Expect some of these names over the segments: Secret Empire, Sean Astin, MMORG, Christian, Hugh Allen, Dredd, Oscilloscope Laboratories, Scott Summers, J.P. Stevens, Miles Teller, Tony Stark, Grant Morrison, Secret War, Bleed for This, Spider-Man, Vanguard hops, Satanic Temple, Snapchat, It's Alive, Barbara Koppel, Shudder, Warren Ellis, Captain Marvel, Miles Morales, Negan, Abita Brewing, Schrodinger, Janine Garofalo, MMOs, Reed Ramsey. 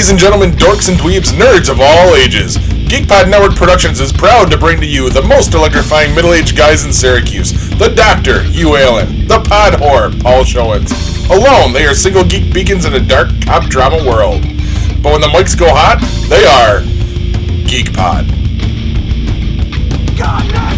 Ladies and gentlemen, dorks and dweebs, nerds of all ages, GeekPod Network Productions is proud to bring to you the most electrifying middle-aged guys in Syracuse, the Doctor, Hugh Allen, the pod whore, Paul Showitz. Alone, they are single geek beacons in a dark cop drama world. But when the mics go hot, they are GeekPod. God bless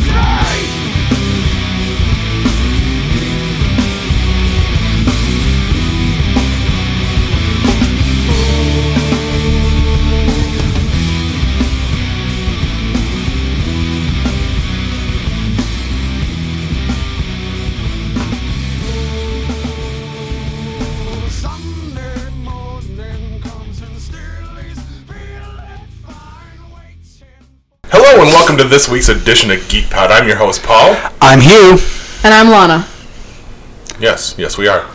and welcome to this week's edition of GeekPod. I'm your host, Paul. I'm Hugh. And I'm Lana. Yes, we are.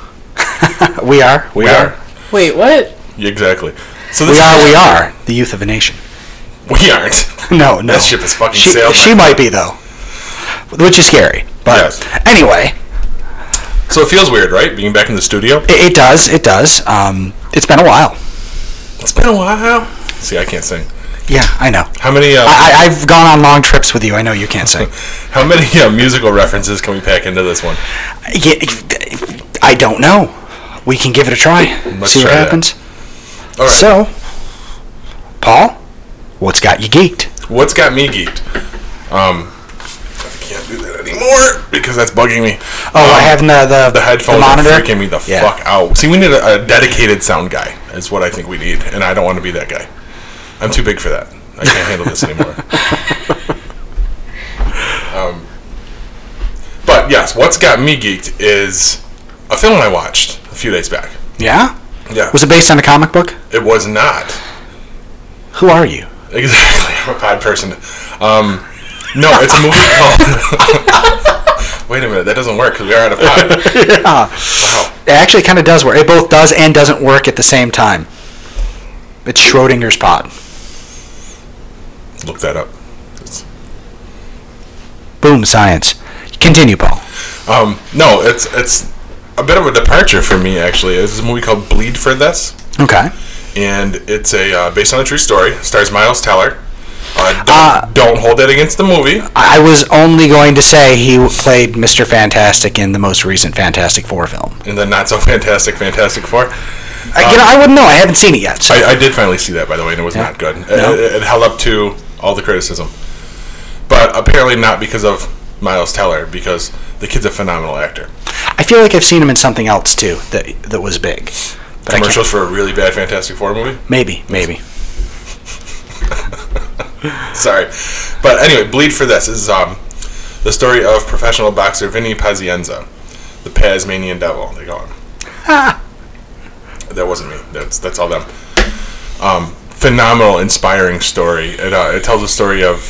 We are. Wait, what? Yeah, exactly. So we are the youth of a nation. We aren't. No. That ship is fucking sailed. She might be, though. Which is scary. But yes. Anyway. So it feels weird, right? Being back in the studio? It does. It's been a while. See, I can't sing. Yeah, I know. How many? I've gone on long trips with you. I know you can't sing. How many musical references can we pack into this one? Yeah, I don't know. We can give it a try. Let's see what happens. All right. So, Paul, what's got you geeked? What's got me geeked? I can't do that anymore because that's bugging me. Oh, I have the headphones are freaking me the fuck out. See, we need a dedicated sound guy. Is what I think we need, and I don't want to be that guy. I'm too big for that. I can't handle this anymore. But yes, what's got me geeked is a film I watched a few days back. Yeah? Yeah. Was it based on a comic book? It was not. Who are you? Exactly. I'm a pod person. No, it's a movie called... Wait a minute. That doesn't work because we are out of pod. Yeah. Wow. It actually kind of does work. It both does and doesn't work at the same time. It's Schrodinger's pod. Look that up. Boom, science. Continue, Paul. No, it's a bit of a departure for me, actually. It's a movie called Bleed for This. Okay. And it's based on a true story. It stars Miles Teller. Don't hold that against the movie. I was only going to say he played Mr. Fantastic in the most recent Fantastic Four film. In the not-so-fantastic Fantastic Four. I wouldn't know. I haven't seen it yet. So. I did finally see that, by the way, and it was not good. Nope. It held up to all the criticism. But apparently not because of Miles Teller, because the kid's a phenomenal actor. I feel like I've seen him in something else, too, that was big. But commercials for a really bad Fantastic Four movie? Maybe. Sorry. But anyway, Bleed for This is the story of professional boxer Vinnie Pazienza, the Tasmanian devil, they call him. Ah! That wasn't me. That's all them. Phenomenal, inspiring story. It tells the story of...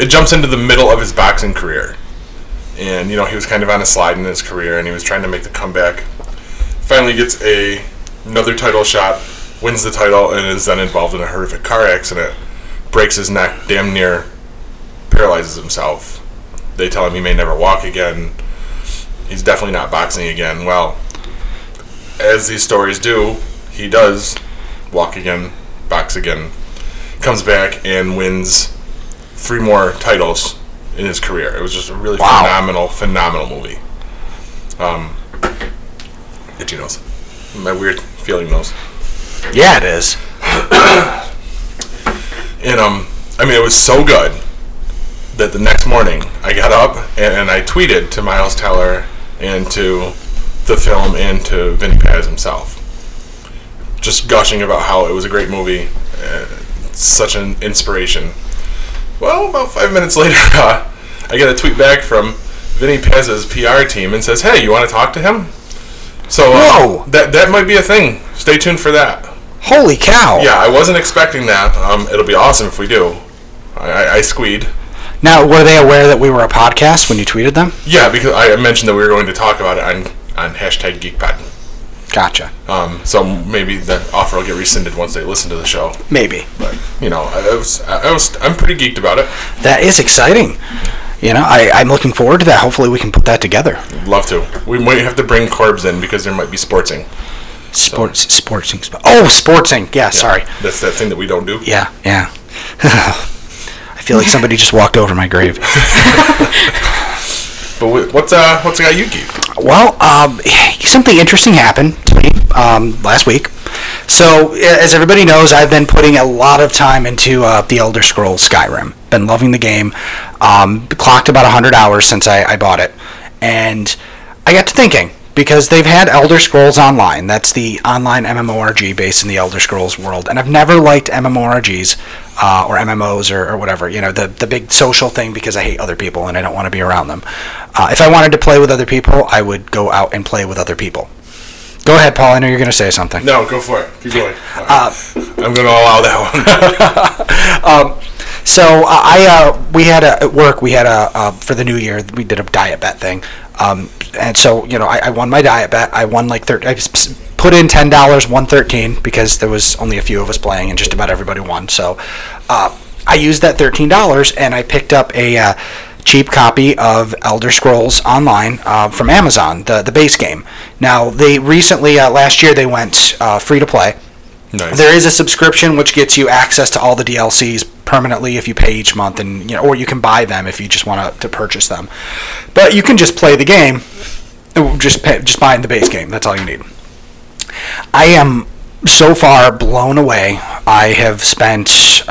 It jumps into the middle of his boxing career. And, he was kind of on a slide in his career, and he was trying to make the comeback. Finally gets another title shot, wins the title, and is then involved in a horrific car accident. Breaks his neck, damn near paralyzes himself. They tell him he may never walk again. He's definitely not boxing again. Well... as these stories do, he does walk again, box again, comes back and wins 3 more titles in his career. It was just a really phenomenal movie. Itchy nose. My weird feeling nose. Yeah, it is. And it was so good that the next morning I got up and I tweeted to Miles Teller and to the film and to Vinnie Paz himself, just gushing about how it was a great movie, such an inspiration. Well, about 5 minutes later, I get a tweet back from Vinnie Paz's PR team and says, "Hey, you want to talk to him?" So that might be a thing. Stay tuned for that. Holy cow! Yeah, I wasn't expecting that. It'll be awesome if we do. I squeed. Now, were they aware that we were a podcast when you tweeted them? Yeah, because I mentioned that we were going to talk about it on hashtag GeekPod. Gotcha. So maybe the offer will get rescinded once they listen to the show. Maybe. But I'm pretty geeked about it. That is exciting. I'm looking forward to that. Hopefully we can put that together. Love to. We might have to bring Corbs in because there might be sportsing. Sports Inc. Oh, Sports Inc. Yeah, sorry. That's that thing that we don't do. Yeah. I feel like somebody just walked over my grave. But what's got you geeked? Well, something interesting happened to me last week. So, as everybody knows, I've been putting a lot of time into the Elder Scrolls Skyrim. Been loving the game. Clocked about 100 hours since I bought it. And I got to thinking, because they've had Elder Scrolls Online. That's the online MMORG based in the Elder Scrolls world. And I've never liked MMORGs or MMOs or whatever. You know, the big social thing, because I hate other people and I don't want to be around them. If I wanted to play with other people, I would go out and play with other people. Go ahead, Paul. I know you're going to say something. No, go for it. Keep going. Right. I'm going to allow that one. We had at work, for the new year, we did a diet bet thing. And so, you know, I won my diet bet. I won like I put in $10, won $13, because there was only a few of us playing and just about everybody won. So I used that $13 and I picked up a cheap copy of Elder Scrolls Online from Amazon, the base game. Now, they recently, last year, they went free to play. Nice. There is a subscription which gets you access to all the DLCs permanently if you pay each month, and you know, or you can buy them if you just want to purchase them. But you can just play the game, just buying the base game. That's all you need. I am so far blown away. I have spent.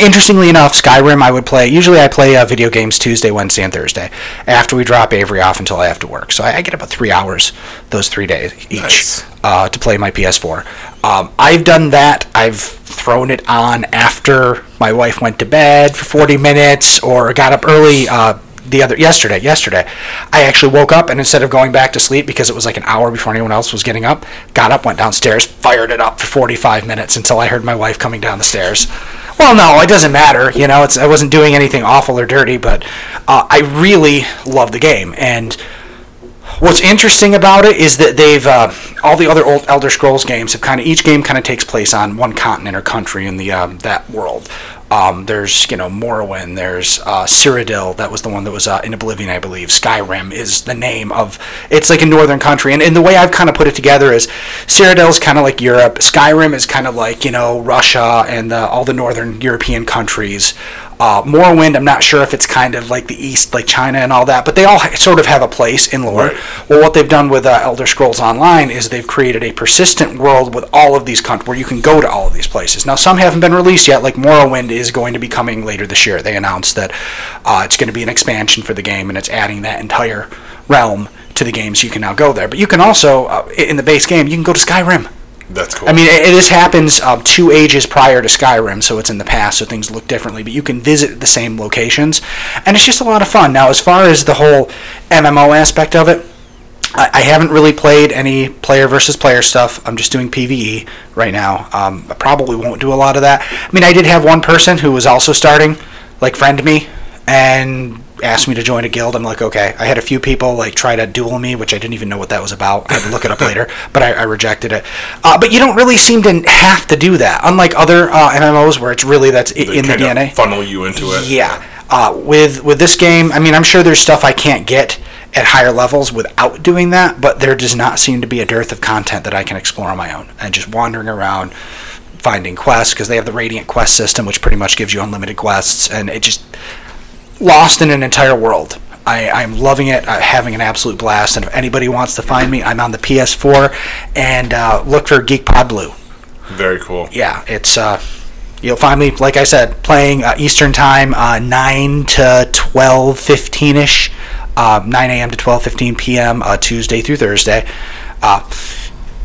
Interestingly enough, Skyrim I would play. Usually I play video games Tuesday, Wednesday, and Thursday after we drop Avery off until I have to work. So I get about 3 hours those 3 days each. Nice. To play my PS4. I've done that. I've thrown it on after my wife went to bed for 40 minutes or got up early yesterday. I actually woke up and instead of going back to sleep because it was like an hour before anyone else was getting up, got up, went downstairs, fired it up for 45 minutes until I heard my wife coming down the stairs. Well, no, it doesn't matter. You know, I wasn't doing anything awful or dirty, but I really love the game. And what's interesting about it is that they've all the other old Elder Scrolls games have each game takes place on one continent or country in the that world. There's, you know, Morrowind, there's Cyrodiil, that was the one that was in Oblivion, I believe. Skyrim is the name of, it's like a northern country, and the way I've kind of put it together is Cyrodiil is kind of like Europe, Skyrim is kind of like, you know, Russia and all the northern European countries. Morrowind, I'm not sure if it's kind of like the East, like China and all that, but they all sort of have a place in lore. Right. Well, what they've done with Elder Scrolls Online is they've created a persistent world with all of these countries, where you can go to all of these places. Now, some haven't been released yet, like Morrowind is going to be coming later this year. They announced that it's going to be an expansion for the game, and it's adding that entire realm to the game, so you can now go there. But you can also, in the base game, you can go to Skyrim. That's cool. I mean, this happens 2 ages prior to Skyrim, so it's in the past, so things look differently, but you can visit the same locations, and it's just a lot of fun. Now, as far as the whole MMO aspect of it, I haven't really played any player versus player stuff. I'm just doing PvE right now. I probably won't do a lot of that. I mean, I did have one person who was also starting, like, friend me, and asked me to join a guild. I'm like, okay. I had a few people like try to duel me, which I didn't even know what that was about. I had to look it up later, but I rejected it. But you don't really seem to have to do that, unlike other MMOs where it's really they in the DNA. Of funnel you into it. Yeah. With this game, I mean, I'm sure there's stuff I can't get at higher levels without doing that, but there does not seem to be a dearth of content that I can explore on my own, and just wandering around finding quests, because they have the Radiant Quest system, which pretty much gives you unlimited quests, and it just lost in an entire world. I'm loving it. I'm having an absolute blast. And if anybody wants to find me, I'm on the PS4, and look for Geek Pod Blue. Very cool. Yeah, it's you'll find me, like I said, playing Eastern Time, 9 to 12, 15-ish, 9 a.m. to 12:15 p.m., Tuesday through Thursday.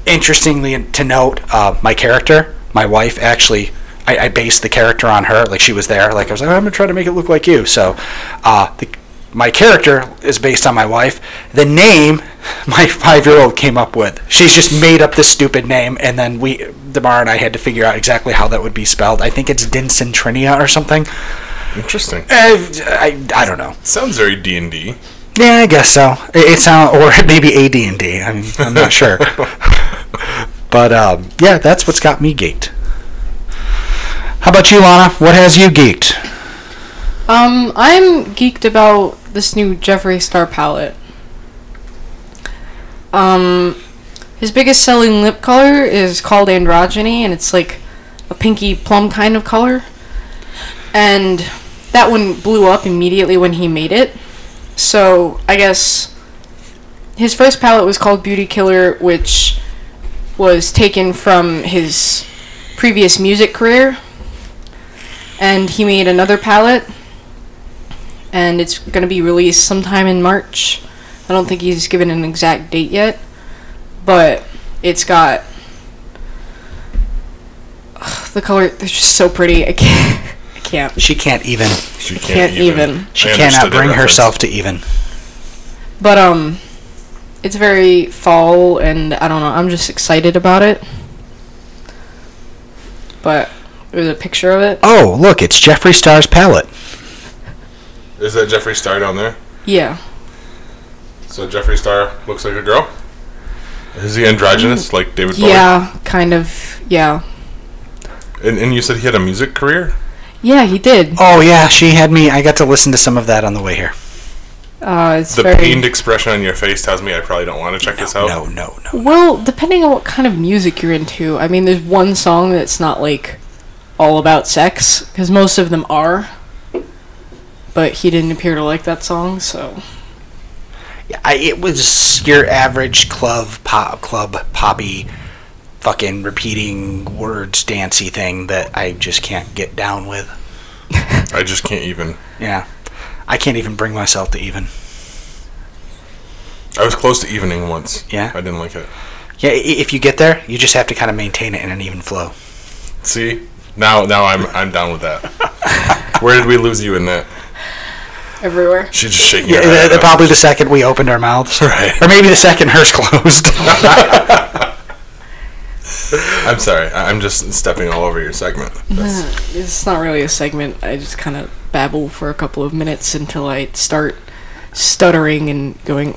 Interestingly to note, my character, my wife actually, I based the character on her, like she was there. Like I was like, I'm gonna try to make it look like you. So, my character is based on my wife. The name my 5-year-old came up with. She's just made up this stupid name, and then Damar and I had to figure out exactly how that would be spelled. I think it's Dincentrinia or something. Interesting. I don't know. Sounds very D&D. Yeah, I guess so. It sounds, or maybe AD&D. I'm not sure. But yeah, that's what's got me geeked. How about you, Lana? What has you geeked? I'm geeked about this new Jeffree Star palette. His biggest selling lip color is called Androgyny, and it's like a pinky plum kind of color. And that one blew up immediately when he made it. So, I guess his first palette was called Beauty Killer, which was taken from his previous music career. And he made another palette, and it's going to be released sometime in March. I don't think he's given an exact date yet, but it's got... Ugh, the color, they're just so pretty. I can't. She can't even. She cannot bring herself to even. But, it's very fall, and I don't know, I'm just excited about it. But... There's a picture of it. Oh, look, it's Jeffree Star's palette. Is that Jeffree Star down there? Yeah. So Jeffree Star looks like a girl? Is he androgynous, like David Bowie? Yeah, kind of, yeah. And you said he had a music career? Yeah, he did. Oh, yeah, she had me. I got to listen to some of that on the way here. The pained expression on your face tells me I probably don't want to check this out. No. Well, depending on what kind of music you're into. I mean, there's one song that's not, like... all about sex, because most of them are, but he didn't appear to like that song, so... Yeah, it was your average club poppy fucking repeating words dancey thing that I just can't get down with. I just can't even. Yeah. I can't even bring myself to even. I was close to evening once. Yeah? I didn't like it. Yeah, if you get there, you just have to kind of maintain it in an even flow. See? Now I'm down with that. Where did we lose you in that? Everywhere. She's just shaking her head. Probably the second we opened our mouths. Right. Or maybe the second hers closed. I'm sorry. I'm just stepping all over your segment. It's not really a segment. I just kind of babble for a couple of minutes until I start stuttering and going,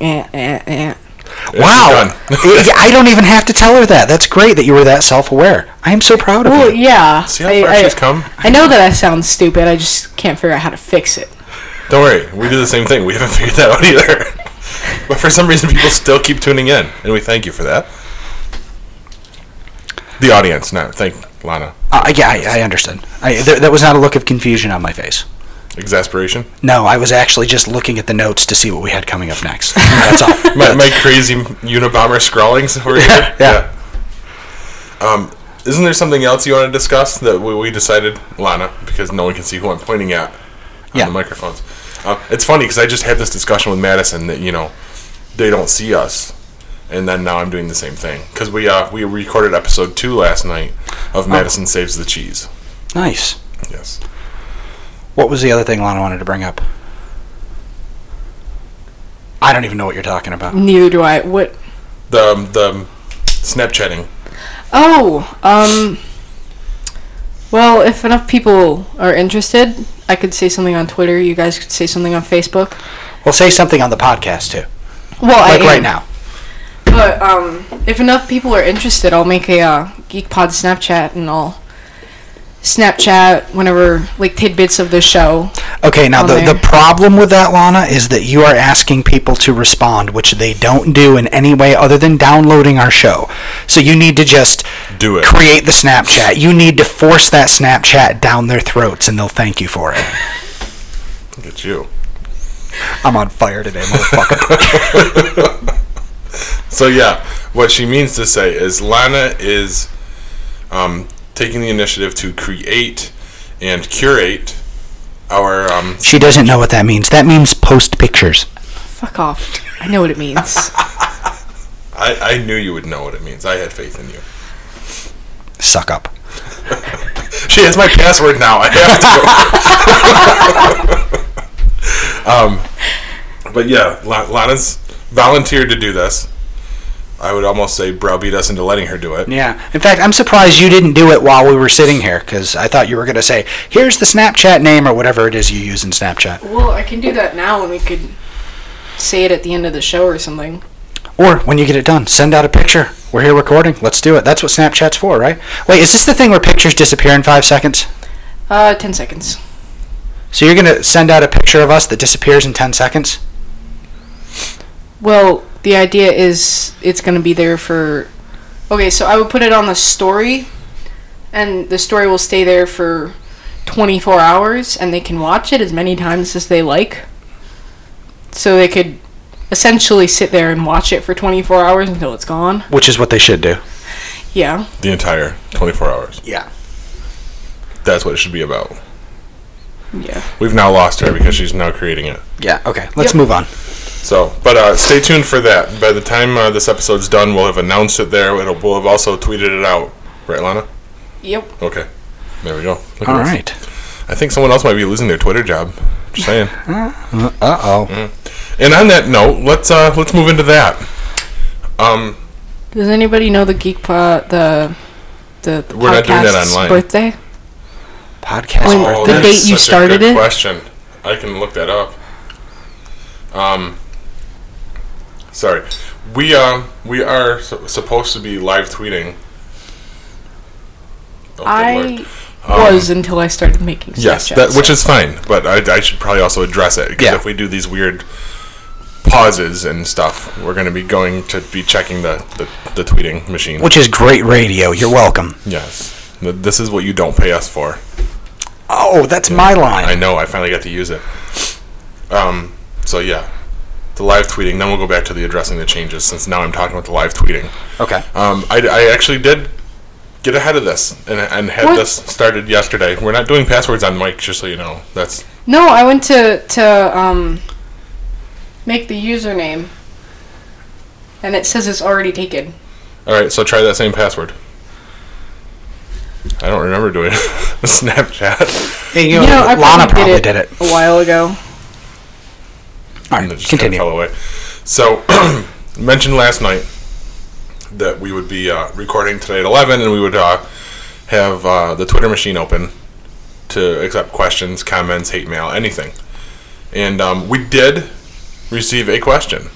Wow. I don't even have to tell her that. That's great that you were that self-aware. I am so proud of you. Yeah. See how far she's come? I know that I sound stupid. I just can't figure out how to fix it. Don't worry. We do the same thing. We haven't figured that out either. But for some reason, people still keep tuning in, and we thank you for that. The audience. No, thank Lana. Yeah, I understood. That was not a look of confusion on my face. Exasperation? No, I was actually just looking at the notes to see what we had coming up next. That's all. my crazy Unabomber scrawlings over here? Yeah. Isn't there something else you want to discuss that we decided, Lana, because no one can see who I'm pointing at on the microphones? It's funny because I just had this discussion with Madison that, you know, they don't see us. And then now I'm doing the same thing. Because we recorded episode 2 last night of Madison Saves the Cheese. Nice. Yes. What was the other thing Lana wanted to bring up? I don't even know what you're talking about. Neither do I. What? The Snapchatting. Oh, well, if enough people are interested, I could say something on Twitter. You guys could say something on Facebook. We'll say something on the podcast, too. Well, I am. Right now. But, if enough people are interested, I'll make a GeekPod Snapchat and I'll... Snapchat whenever, like, tidbits of the show. Okay, now the problem with that, Lana, is that you are asking people to respond, which they don't do in any way other than downloading our show. So you need to just do it. Create the Snapchat. You need to force that Snapchat down their throats, and they'll thank you for it. Look at you. I'm on fire today, motherfucker. So, yeah, what she means to say is Lana is... taking the initiative to create and curate our... she doesn't know what that means. That means post pictures. Fuck off. I know what it means. I knew you would know what it means. I had faith in you. Suck up. Shit, it's my password now. I have to. But yeah, Lana's volunteered to do this. I would almost say browbeat us into letting her do it. Yeah. In fact, I'm surprised you didn't do it while we were sitting here, because I thought you were going to say, here's the Snapchat name or whatever it is you use in Snapchat. Well, I can do that now, and we could say it at the end of the show or something. Or when you get it done, send out a picture. We're here recording. Let's do it. That's what Snapchat's for, right? Wait, is this the thing where pictures disappear in 5 seconds? 10 seconds. So you're going to send out a picture of us that disappears in 10 seconds? Well... the idea is it's going to be there for... Okay, so I would put it on the story, and the story will stay there for 24 hours, and they can watch it as many times as they like. So they could essentially sit there and watch it for 24 hours until it's gone. Which is what they should do. Yeah. The entire 24 hours. Yeah. That's what it should be about. Yeah. We've now lost her because she's now creating it. Yeah, okay. Let's move on. So, but stay tuned for that. By the time this episode's done, we'll have announced it there. We'll have also tweeted it out. Right, Lana? Yep. Okay. There we go. All right. I think someone else might be losing their Twitter job. Just saying. Uh-oh. Mm. And on that note, let's move into that. Does anybody know the the we're not doing that online. Birthday? Podcast birthday? The date you started it? That's a good question. I can look that up. Sorry. We are supposed to be live tweeting. Oh, I was until I started making Snapchat. Yes, which is fine, but I should probably also address it, because if we do these weird pauses and stuff, we're going to be checking the tweeting machine. Which is great radio. You're welcome. Yes. This is what you don't pay us for. Oh, that's my line. I know. I finally got to use it. So, yeah. The live tweeting. Then we'll go back to the addressing the changes, since now I'm talking about the live tweeting. Okay. I actually did... Get ahead of this, and had this started yesterday. We're not doing passwords on mic, just so you know. That's no. I went to make the username, and it says it's already taken. All right, so try that same password. I don't remember doing Snapchat. Hey, you know, Lana probably did it a while ago. All right, continue. Fell away. So, mentioned last night that we would be recording today at 11, and we would have the Twitter machine open to accept questions, comments, hate mail, anything. And we did receive a question.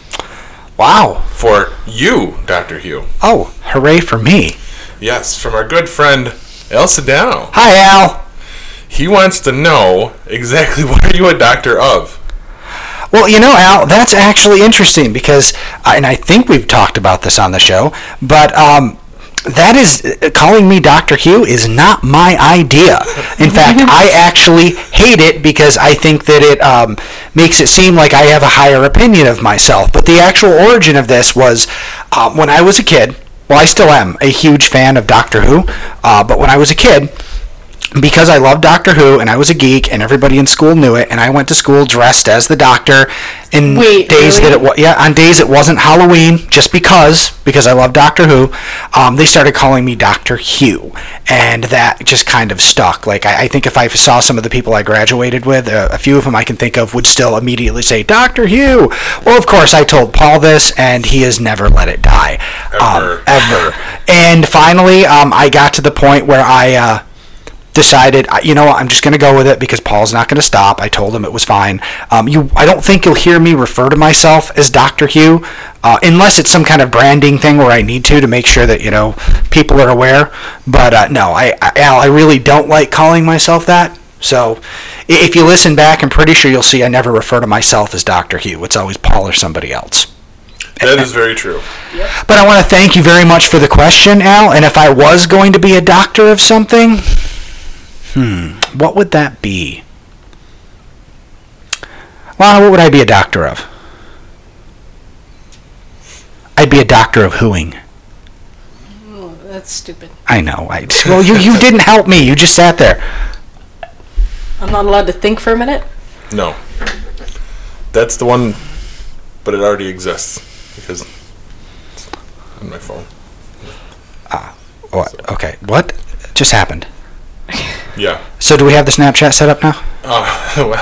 Wow. For you, Dr. Hugh. Oh, hooray for me. Yes, from our good friend, Al Sedano. Hi, Al. He wants to know exactly what are you a doctor of? Well, you know, Al, that's actually interesting because, and I think we've talked about this on the show, but that is, calling me Dr. Hugh is not my idea. In fact, I actually hate it because I think that it makes it seem like I have a higher opinion of myself. But the actual origin of this was when I was a kid, well, I still am a huge fan of Doctor Who, but when I was a kid... Because I loved Doctor Who, and I was a geek, and everybody in school knew it, and I went to school dressed as the Doctor on days it wasn't Halloween, just because I loved Doctor Who, they started calling me Dr. Hugh, and that just kind of stuck. Like, I think if I saw some of the people I graduated with, a few of them I can think of would still immediately say, Dr. Hugh! Well, of course, I told Paul this, and he has never let it die. Ever. And finally, I got to the point where I... decided, you know what, I'm just going to go with it because Paul's not going to stop. I told him it was fine. I don't think you'll hear me refer to myself as Dr. Hugh unless it's some kind of branding thing where I need to make sure that, you know, people are aware. But no, I really don't like calling myself that. So if you listen back, I'm pretty sure you'll see I never refer to myself as Dr. Hugh. It's always Paul or somebody else. That is very true. Yep. But I want to thank you very much for the question, Al. And if I was going to be a doctor of something... what would that be? Lana, what would I be a doctor of? I'd be a doctor of hooing. Oh, that's stupid. I know. Well, you didn't help me. You just sat there. I'm not allowed to think for a minute? No. That's the one, but it already exists because it's on my phone. What? Okay. What just happened? Yeah. So do we have the Snapchat set up now? Well,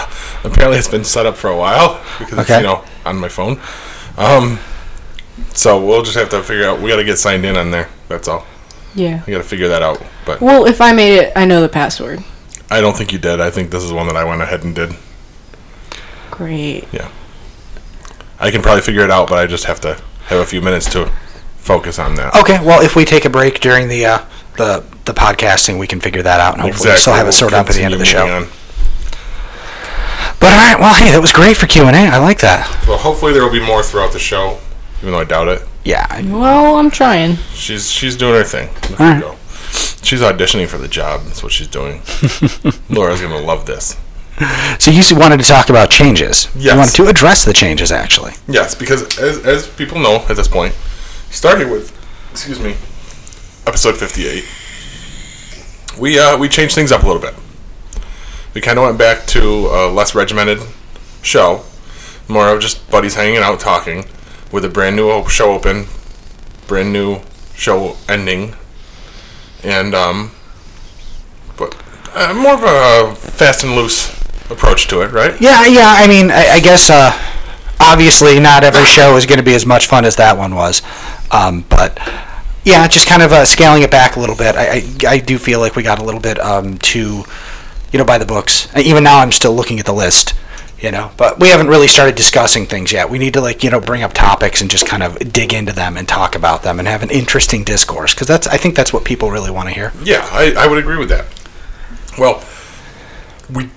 apparently it's been set up for a while because it's, on my phone. So we'll just have to figure out. We got to get signed in on there. That's all. Yeah. We got to figure that out. But well, if I made it, I know the password. I don't think you did. I think this is one that I went ahead and did. Great. Yeah. I can probably figure it out, but I just have to have a few minutes to focus on that. Okay. Well, if we take a break during the podcasting, we can figure that out, and hopefully we'll still have it sorted out by the end of the show. But all right, well, hey, that was great for Q&A. I like that. Well, hopefully there will be more throughout the show. even though I doubt it. Yeah, well, I'm trying. She's doing her thing. There you go. She's auditioning for the job. That's what she's doing. Laura's going to love this. So you wanted to talk about changes. Yes. You wanted to address the changes, actually. Yes, because as people know at this point, starting with, excuse me, episode 58, we changed things up a little bit. We kind of went back to a less regimented show, more of just buddies hanging out talking, with a brand new show open, brand new show ending, and but more of a fast and loose approach to it, right? Yeah. I mean, I guess obviously not every show is going to be as much fun as that one was, but yeah, just kind of scaling it back a little bit. I do feel like we got a little bit too, by the books. Even now, I'm still looking at the list. But we haven't really started discussing things yet. We need to, bring up topics and just kind of dig into them and talk about them and have an interesting discourse, because I think that's what people really want to hear. Yeah, I would agree with that. Well, we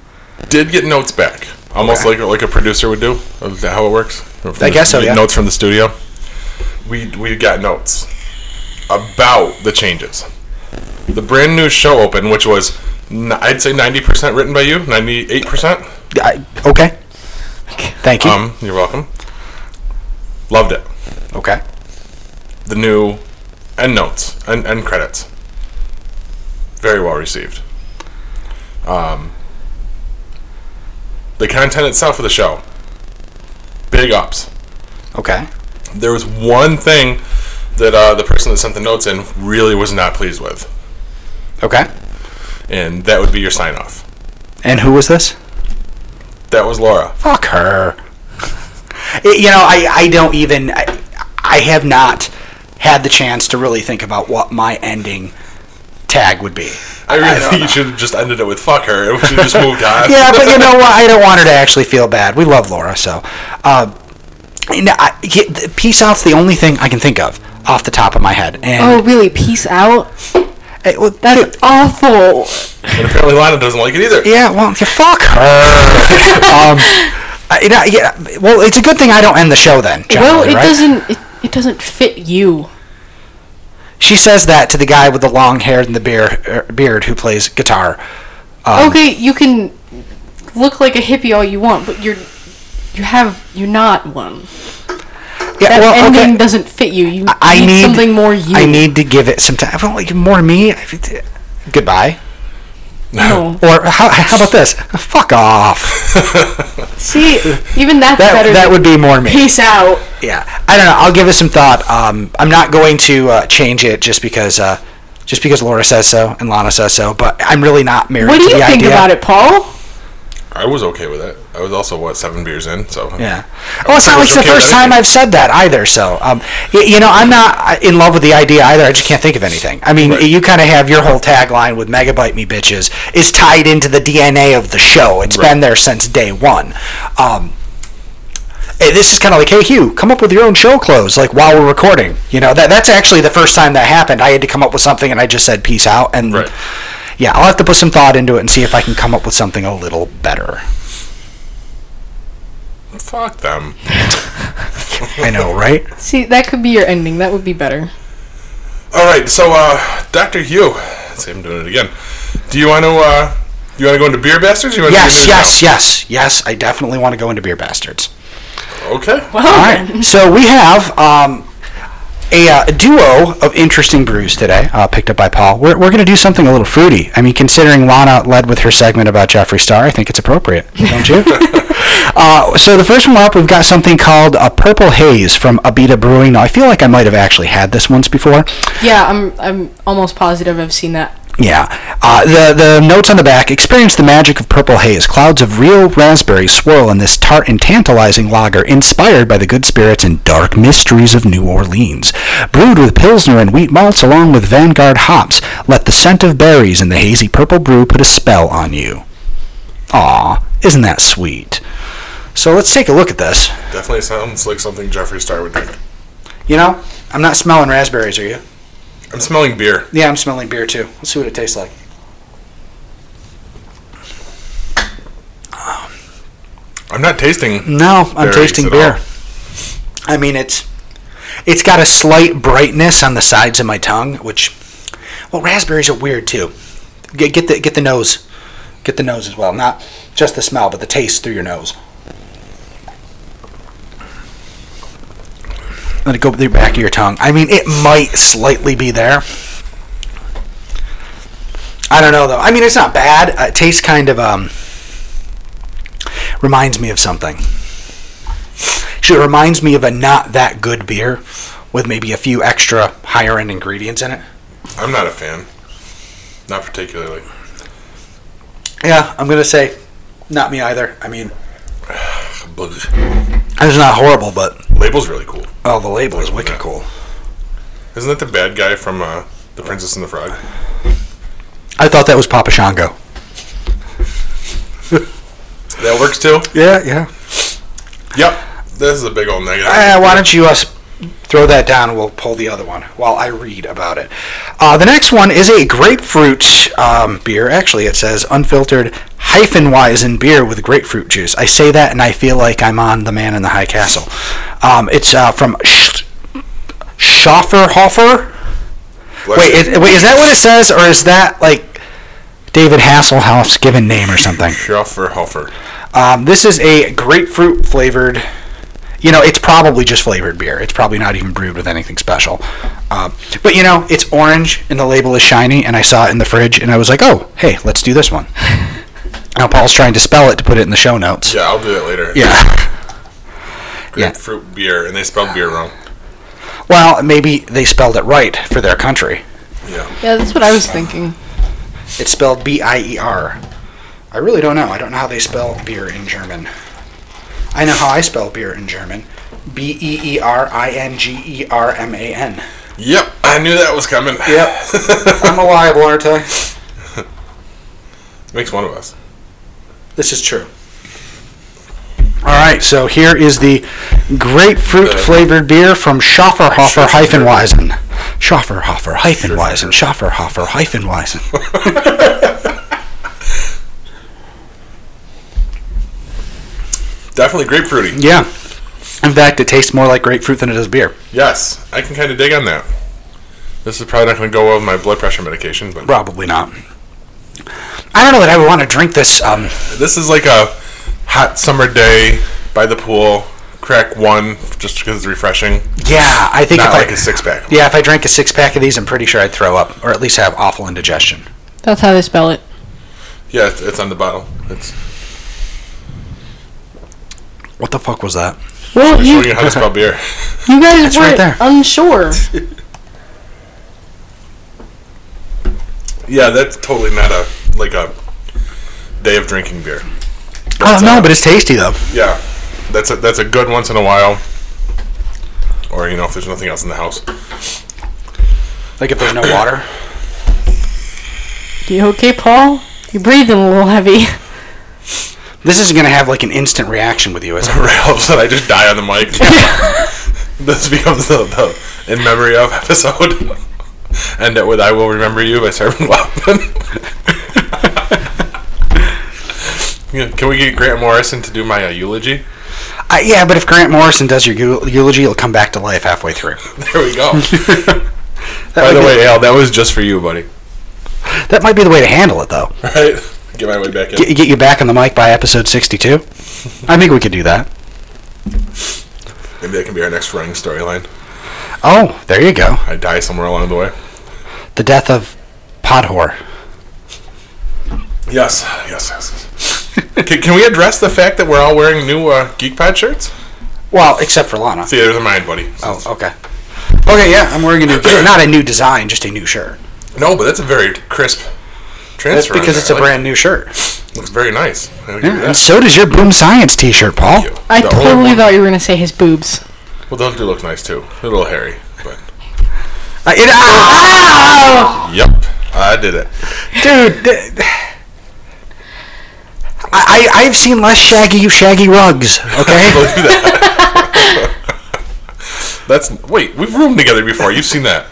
did get notes back, almost like a producer would do. Is that how it works? I guess so, yeah. Notes from the studio. We got notes about the changes. The brand new show open, which was, I'd say 90% written by you, 98%. Okay. Thank you. You're welcome. Loved it. Okay. The new end notes and end credits. Very well received. The content itself of the show. Big ups. Okay. There was one thing that the person that sent the notes in really was not pleased with. Okay. And that would be your sign off. And who was this? That was Laura. Fuck her. I have not had the chance to really think about what my ending tag would be. I think you should have just ended it with fuck her. We should have just moved on. Yeah, but you know what? I don't want her to actually feel bad. We love Laura, so. Peace out's the only thing I can think of off the top of my head. And really? Peace out? Well, that's awful. And apparently Lana doesn't like it either. Yeah, well, fuck her. Well, it's a good thing I don't end the show then. Well, it doesn't. It doesn't fit you. She says that to the guy with the long hair and the beard who plays guitar. Okay, you can look like a hippie all you want, but you're not one. Yeah, ending doesn't fit you. I need something more you. I need to give it some time. I don't like more me. Goodbye. No. Or how about this? Fuck off. See, even that's better. That would be more me. Peace out. Yeah. I don't know. I'll give it some thought. I'm not going to change it just because Laura says so and Lana says so, but I'm really not married to the idea. What do you think about it, Paul? I was okay with it. I was also, 7 beers in, so... Yeah. Well, it's not like it's the first time I've said that either, so... I'm not in love with the idea either. I just can't think of anything. I mean, you kind of have your whole tagline with Megabite Me Bitches is tied into the DNA of the show. It's been there since day one. This is kind of like, hey, Hugh, come up with your own show clothes, while we're recording. That's actually the first time that happened. I had to come up with something, and I just said, peace out, and... Right. Yeah, I'll have to put some thought into it and see if I can come up with something a little better. Fuck them. I know, right? See, that could be your ending. That would be better. All right, so Dr. Hugh, let's see, I'm doing it again. Do you want to? You want to go into Beer Bastards? Yes. I definitely want to go into Beer Bastards. Okay. Well, all right. So we have. A duo of interesting brews today, picked up by Paul. We're going to do something a little fruity. I mean, considering Lana led with her segment about Jeffree Star, I think it's appropriate, don't you? So the first one up, we've got something called a Purple Haze from Abita Brewing. Now, I feel like I might have actually had this once before. Yeah, I'm almost positive I've seen that. Yeah. The notes on the back, experience the magic of Purple Haze. Clouds of real raspberry swirl in this tart and tantalizing lager inspired by the good spirits and dark mysteries of New Orleans. Brewed with Pilsner and wheat malts along with Vanguard hops, let the scent of berries and the hazy purple brew put a spell on you. Aw, isn't that sweet? So let's take a look at this. Definitely sounds like something Jeffree Star would drink. I'm not smelling raspberries, are you? I'm smelling beer. Yeah, I'm smelling beer, too. Let's see what it tastes like. I'm not tasting. No, I'm tasting beer. I mean, it's... It's got a slight brightness on the sides of my tongue, which, well, raspberries are weird too. Get the nose. Get the nose as well. Not just the smell, but the taste through your nose. Let it go through the back of your tongue. I mean, it might slightly be there. I don't know, though. I mean, it's not bad. It tastes kind of, reminds me of something. It reminds me of a not that good beer with maybe a few extra higher-end ingredients in it. I'm not a fan. Not particularly. Yeah, I'm going to say not me either. I mean... Bugs. It's not horrible, but... Label's really cool. Oh, the label is wicked cool. Isn't that the bad guy from The Princess and the Frog? I thought that was Papa Shango. That works too? Yeah. Yep. This is a big old negative. Why don't you throw that down and we'll pull the other one while I read about it. The next one is a grapefruit beer. Actually, it says unfiltered Weizen beer with grapefruit juice. I say that and I feel like I'm on The Man in the High Castle. It's from Schöfferhofer. Wait, is that what it says, or is that like David Hasselhoff's given name or something? Schöfferhofer. This is a grapefruit flavored. You know, it's probably just flavored beer. It's probably not even brewed with anything special. But, you know, it's orange, and the label is shiny, and I saw it in the fridge, and I was like, oh, hey, let's do this one. Now, Paul's trying to spell it to put it in the show notes. Yeah, I'll do that later. Yeah. Grapefruit beer, and they spelled beer wrong. Well, maybe they spelled it right for their country. Yeah, that's what I was thinking. It's spelled B-I-E-R. I really don't know. I don't know how they spell beer in German. I know how I spell beer in German. B-E-E-R-I-N-G-E-R-M-A-N. Yep, I knew that was coming. Yep. I'm reliable, aren't I? Makes one of us. This is true. All right, so here is the grapefruit-flavored beer from Schöfferhofer-Weizen. Schöfferhofer-Weizen. Schöfferhofer-Weizen. Definitely grapefruity. Yeah. In fact, it tastes more like grapefruit than it does beer. Yes. I can kind of dig on that. This is probably not going to go well with my blood pressure medication. But probably not. I don't know that I would want to drink this. This is like a hot summer day by the pool. Crack one just because it's refreshing. Yeah. I think not if like a six-pack. Yeah, if I drank a six-pack of these, I'm pretty sure I'd throw up or at least have awful indigestion. That's how they spell it. Yeah, it's on the bottle. It's... What the fuck was that? Well, I'm showing you how to spell beer. You guys were right unsure. Yeah, that's totally not a day of drinking beer. That's no, but it's tasty though. Yeah, that's a good once in a while, or if there's nothing else in the house. Like if there's no water. You okay, Paul? You're breathing a little heavy. This is going to have an instant reaction with you, as I hope that I just die on the mic. This becomes the in memory of episode. End it with I Will Remember You by Sergeant Lachman. Can we get Grant Morrison to do my eulogy? Yeah, but if Grant Morrison does your eulogy, it'll come back to life halfway through. There we go. By the way, Al, that was just for you, buddy. That might be the way to handle it, though. Right? Get my way back in. Get you back on the mic by episode 62? I think we could do that. Maybe that can be our next running storyline. Oh, there you go. I die somewhere along the way. The death of Podhor. Yes. Can we address the fact that we're all wearing new GeekPod shirts? Well, except for Lana. See, there's mine, buddy. Oh, okay. Okay, yeah, I'm wearing a new... Not a new design, just a new shirt. No, but that's a very crisp... That's because it's a brand new shirt. Looks very nice. Yeah, and so does your Boom Science t-shirt, Paul. I totally thought you were going to say his boobs. Well, those do look nice, too. A little hairy. But. Yep, I did it. Dude, I've seen less shaggy rugs, okay? I believe that. Wait, we've roomed together before. You've seen that.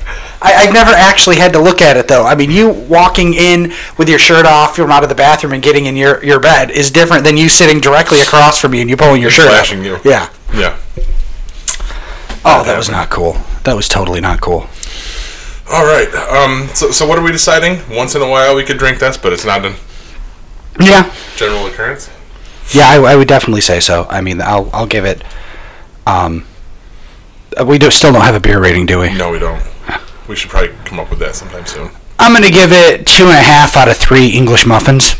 I've never actually had to look at it, though. I mean, you walking in with your shirt off from out of the bathroom and getting in your bed is different than you sitting directly across from you and you pulling your shirt off. Flashing you. Yeah. Oh, that was not cool. That was totally not cool. All right. So what are we deciding? Once in a while we could drink this, but it's not a general occurrence? Yeah, I would definitely say so. I mean, I'll give it... still don't have a beer rating, do we? No, we don't. We should probably come up with that sometime soon. I'm going to give it 2.5 out of 3 English muffins.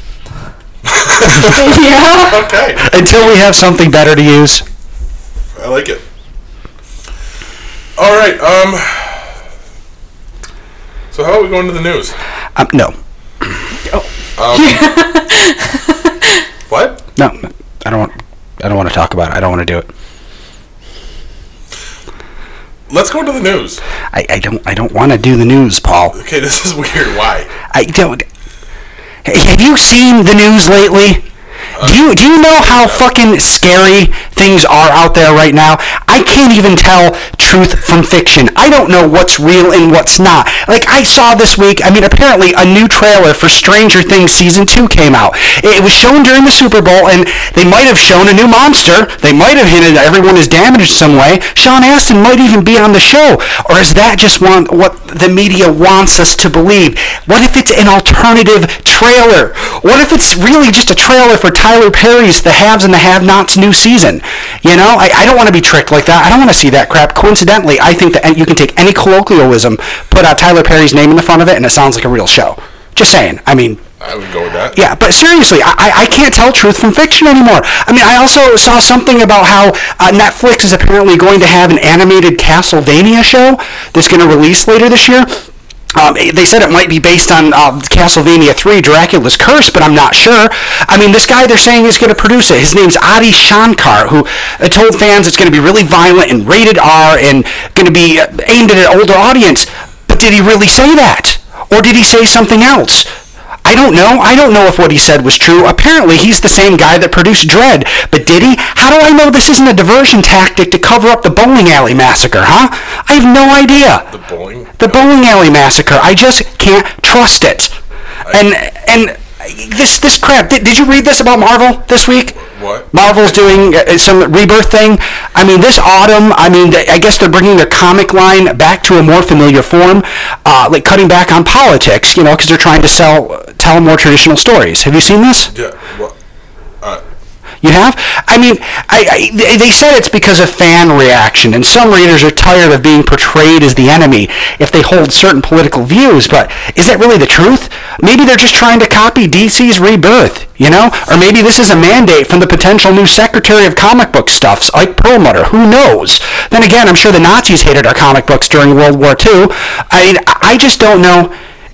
Yeah. Okay. Until we have something better to use. I like it. All right. So how are we going to the news? No. What? No, I don't want to talk about it. I don't want to do it. Let's go to the news. I don't want to do the news, Paul. Okay, this is weird. Why? I don't. Hey, have you seen the news lately? Do you know how fucking scary things are out there right now? I can't even tell truth from fiction. I don't know what's real and what's not. Like, I saw this week, I mean, apparently a new trailer for Stranger Things Season 2 came out. It was shown during the Super Bowl, and they might have shown a new monster. They might have hinted that everyone is damaged some way. Sean Astin might even be on the show. Or is that just what the media wants us to believe? What if it's an alternative trailer? What if it's really just a trailer for Tyler Perry's The Haves and the Have-Nots new season? You know, I don't want to be tricked like that. I don't want to see that crap. Coincidentally, I think that you can take any colloquialism, put out Tyler Perry's name in the front of it, and it sounds like a real show. Just saying. I mean... I would go with that. Yeah, but seriously, I can't tell truth from fiction anymore. I mean, I also saw something about how Netflix is apparently going to have an animated Castlevania show that's going to release later this year. They said it might be based on Castlevania 3, Dracula's Curse, but I'm not sure. I mean, this guy they're saying is going to produce it. His name's Adi Shankar, who told fans it's going to be really violent and rated R and going to be aimed at an older audience. But did he really say that? Or did he say something else? I don't know. I don't know if what he said was true. Apparently, he's the same guy that produced Dredd. But did he? How do I know this isn't a diversion tactic to cover up the bowling alley massacre, huh? I have no idea. The bowling alley massacre. I just can't trust it. And this crap. Did you read this about Marvel this week? What? Marvel's doing some rebirth thing. I mean, this autumn, I guess they're bringing their comic line back to a more familiar form, like cutting back on politics, you know, because they're trying to tell more traditional stories. Have you seen this? Yeah. Well, you have? I mean, they said it's because of fan reaction, and some readers are tired of being portrayed as the enemy if they hold certain political views, but is that really the truth? Maybe they're just trying to copy DC's Rebirth, you know? Or maybe this is a mandate from the potential new Secretary of Comic Book Stuffs, Ike Perlmutter, who knows? Then again, I'm sure the Nazis hated our comic books during World War II. I mean, I just don't know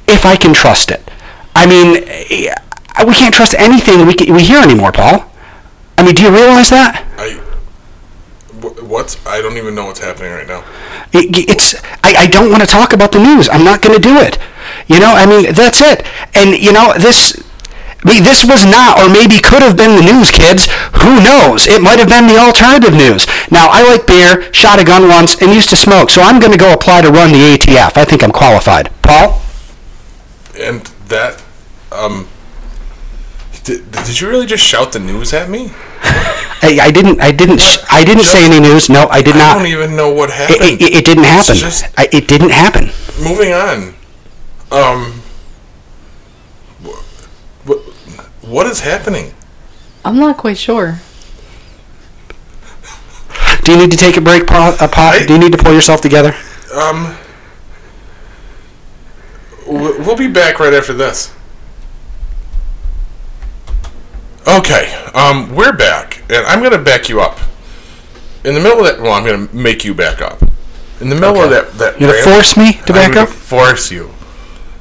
if I can trust it. I mean, we can't trust anything we hear anymore, Paul. I mean, do you realize that? I don't even know what's happening right now. I don't want to talk about the news. I'm not going to do it. You know, I mean, that's it. And, you know, this was not, or maybe could have been the news, kids. Who knows? It might have been the alternative news. Now, I like beer, shot a gun once, and used to smoke, so I'm going to go apply to run the ATF. I think I'm qualified. Paul? And that, Did you really just shout the news at me? I didn't say any news. No, I did not. I don't even know what happened. It didn't happen. It didn't happen. Moving on. What is happening? I'm not quite sure. Do you need to take a break, Pop? Do you need to pull yourself together? We'll be back right after this. Okay, we're back, and I'm going to back you up. In the middle of that... Well, I'm going to make you back up. In the middle of that you're going to force me to back up? I'm going to force you.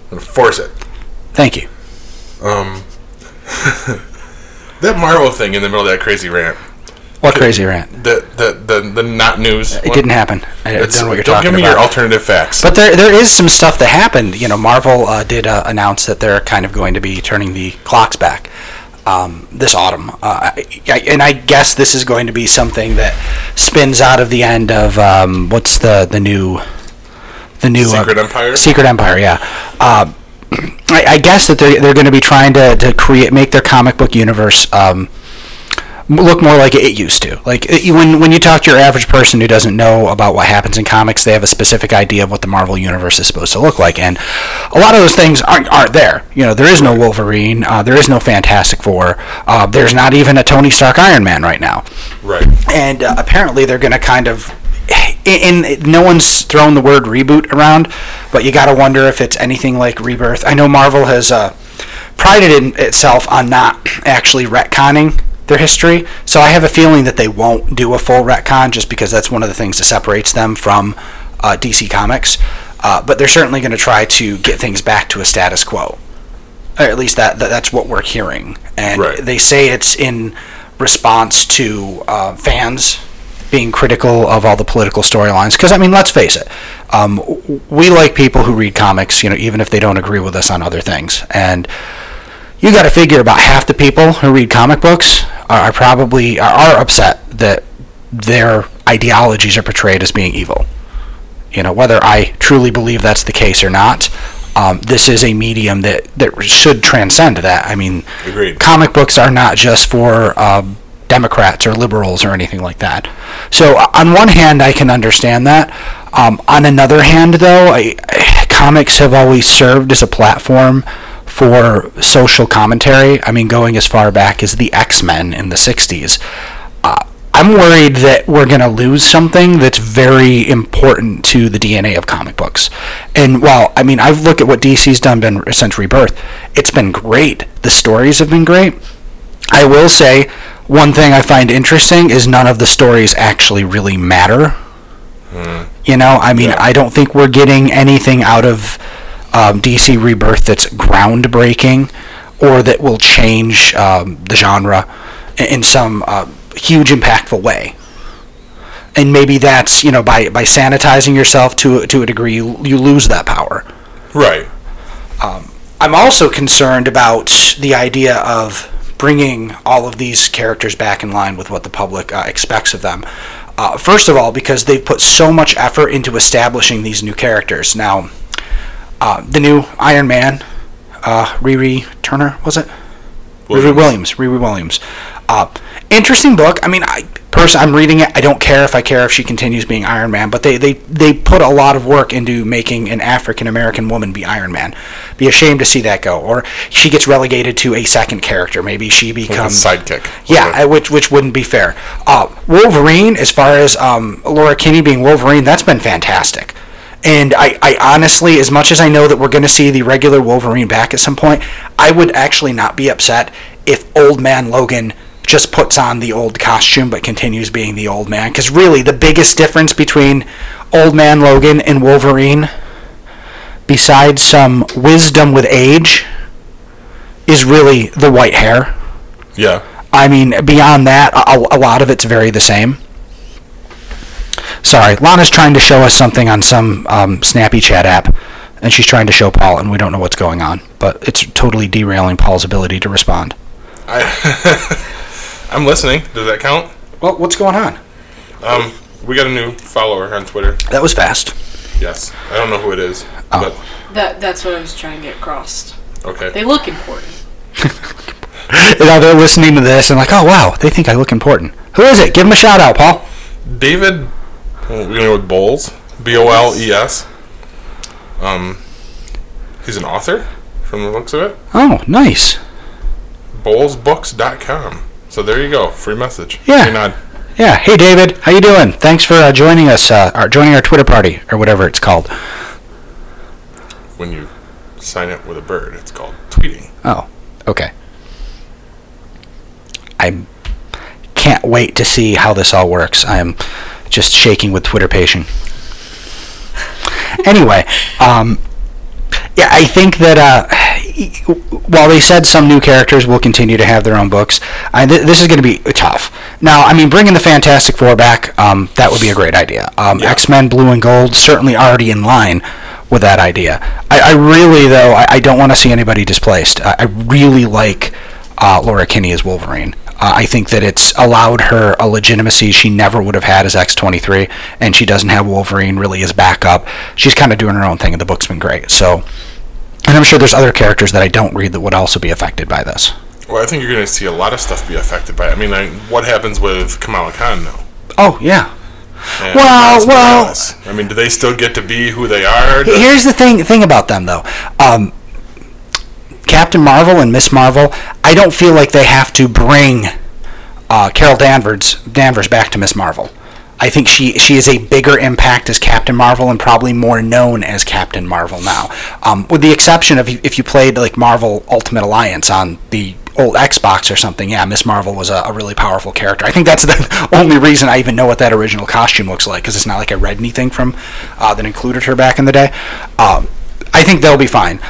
I'm going to force it. Thank you. That Marvel thing in the middle of that crazy rant. What crazy rant? The not news. It didn't happen. I don't know what you're talking about. Don't give me your alternative facts. But there is some stuff that happened. You know, Marvel did announce that they're kind of going to be turning the clocks back. This autumn, and I guess this is going to be something that spins out of the end of what's the new Secret Empire. Secret Empire, yeah. I guess that they're going to be trying to create, make their comic book universe look more like it used to. Like, when you talk to your average person who doesn't know about what happens in comics, they have a specific idea of what the Marvel Universe is supposed to look like, and a lot of those things aren't there. You know, there is no Wolverine, there is no Fantastic Four, there's not even a Tony Stark Iron Man right now. Right. And apparently they're going to kind of... And no one's thrown the word reboot around, but you got to wonder if it's anything like Rebirth. I know Marvel has prided itself on not actually retconning their history, so I have a feeling that they won't do a full retcon just because that's one of the things that separates them from DC Comics. But they're certainly going to try to get things back to a status quo. Or at least that's what we're hearing. And right. They say it's in response to fans being critical of all the political storylines, because I mean, let's face it, we like people who read comics, you know, even if they don't agree with us on other things. And you got to figure about half the people who read comic books are probably upset that their ideologies are portrayed as being evil. You know, whether I truly believe that's the case or not, this is a medium that should transcend that. I mean, agreed. Comic books are not just for Democrats or liberals or anything like that. So on one hand, I can understand that. On another hand, though, comics have always served as a platform for social commentary. I mean, going as far back as the X-Men in the 60s. I'm worried that we're going to lose something that's very important to the DNA of comic books. And while, I mean, I've looked at what DC's done since Rebirth. It's been great. The stories have been great. I will say... one thing I find interesting is none of the stories actually really matter. Mm. You know, I mean, yeah. I don't think we're getting anything out of DC Rebirth that's groundbreaking or that will change the genre in some huge, impactful way. And maybe that's, you know, by sanitizing yourself to a degree, you lose that power. Right. I'm also concerned about the idea of bringing all of these characters back in line with what the public expects of them. First of all, because they've put so much effort into establishing these new characters. Now, the new Iron Man, Riri Turner, was it? Williams. Riri Williams. Interesting book. I mean, I'm reading it. I don't care if I care if she continues being Iron Man, but they put a lot of work into making an African-American woman be Iron Man. Be ashamed to see that go. Or she gets relegated to a second character. Maybe she becomes... like a sidekick. Yeah, which wouldn't be fair. Wolverine, as far as Laura Kinney being Wolverine, that's been fantastic. And I honestly, as much as I know that we're going to see the regular Wolverine back at some point, I would actually not be upset if Old Man Logan... just puts on the old costume but continues being the old man, because really the biggest difference between Old Man Logan and Wolverine, besides some wisdom with age, is really the white hair. Yeah. I mean, beyond that, a lot of it's very the same. Sorry, Lana's trying to show us something on some snappy chat app, and she's trying to show Paul, and we don't know what's going on, but it's totally derailing Paul's ability to respond. I'm listening. Does that count? Well, what's going on? We got a new follower on Twitter. That was fast. Yes. I don't know who it is. Oh. But that's what I was trying to get across. Okay. They look important. You know, they're listening to this and like, oh, wow, they think I look important. Who is it? Give them a shout out, Paul. David, we're going to go with Bowles. B-O-L-E-S. He's an author from the looks of it. Oh, nice. Bowlesbooks.com. So there you go, free message. Yeah. Yeah. Hey David, how you doing? Thanks for joining us, joining our Twitter party or whatever it's called. When you sign up with a bird, it's called tweeting. Oh, okay. I can't wait to see how this all works. I am just shaking with Twitter patience. Anyway, yeah, I think that while they said some new characters will continue to have their own books, this is going to be tough. Now, I mean, bringing the Fantastic Four back, that would be a great idea. Yeah. X-Men Blue and Gold certainly already in line with that idea. I really, though, I don't want to see anybody displaced. I really like Laura Kinney as Wolverine. I think that it's allowed her a legitimacy she never would have had as X-23, and she doesn't have Wolverine really as backup. She's kind of doing her own thing, and the book's been great. So... and I'm sure there's other characters that I don't read that would also be affected by this. Well, I think you're going to see a lot of stuff be affected by it. I mean, what happens with Kamala Khan now? Oh, yeah. And well. I mean, do they still get to be who they are? Here's the thing about them, though. Captain Marvel and Miss Marvel, I don't feel like they have to bring Carol Danvers back to Miss Marvel. I think she is a bigger impact as Captain Marvel and probably more known as Captain Marvel now. With the exception of if you played like Marvel Ultimate Alliance on the old Xbox or something, yeah, Miss Marvel was a really powerful character. I think that's the only reason I even know what that original costume looks like, because it's not like I read anything from that included her back in the day. I think they'll be fine.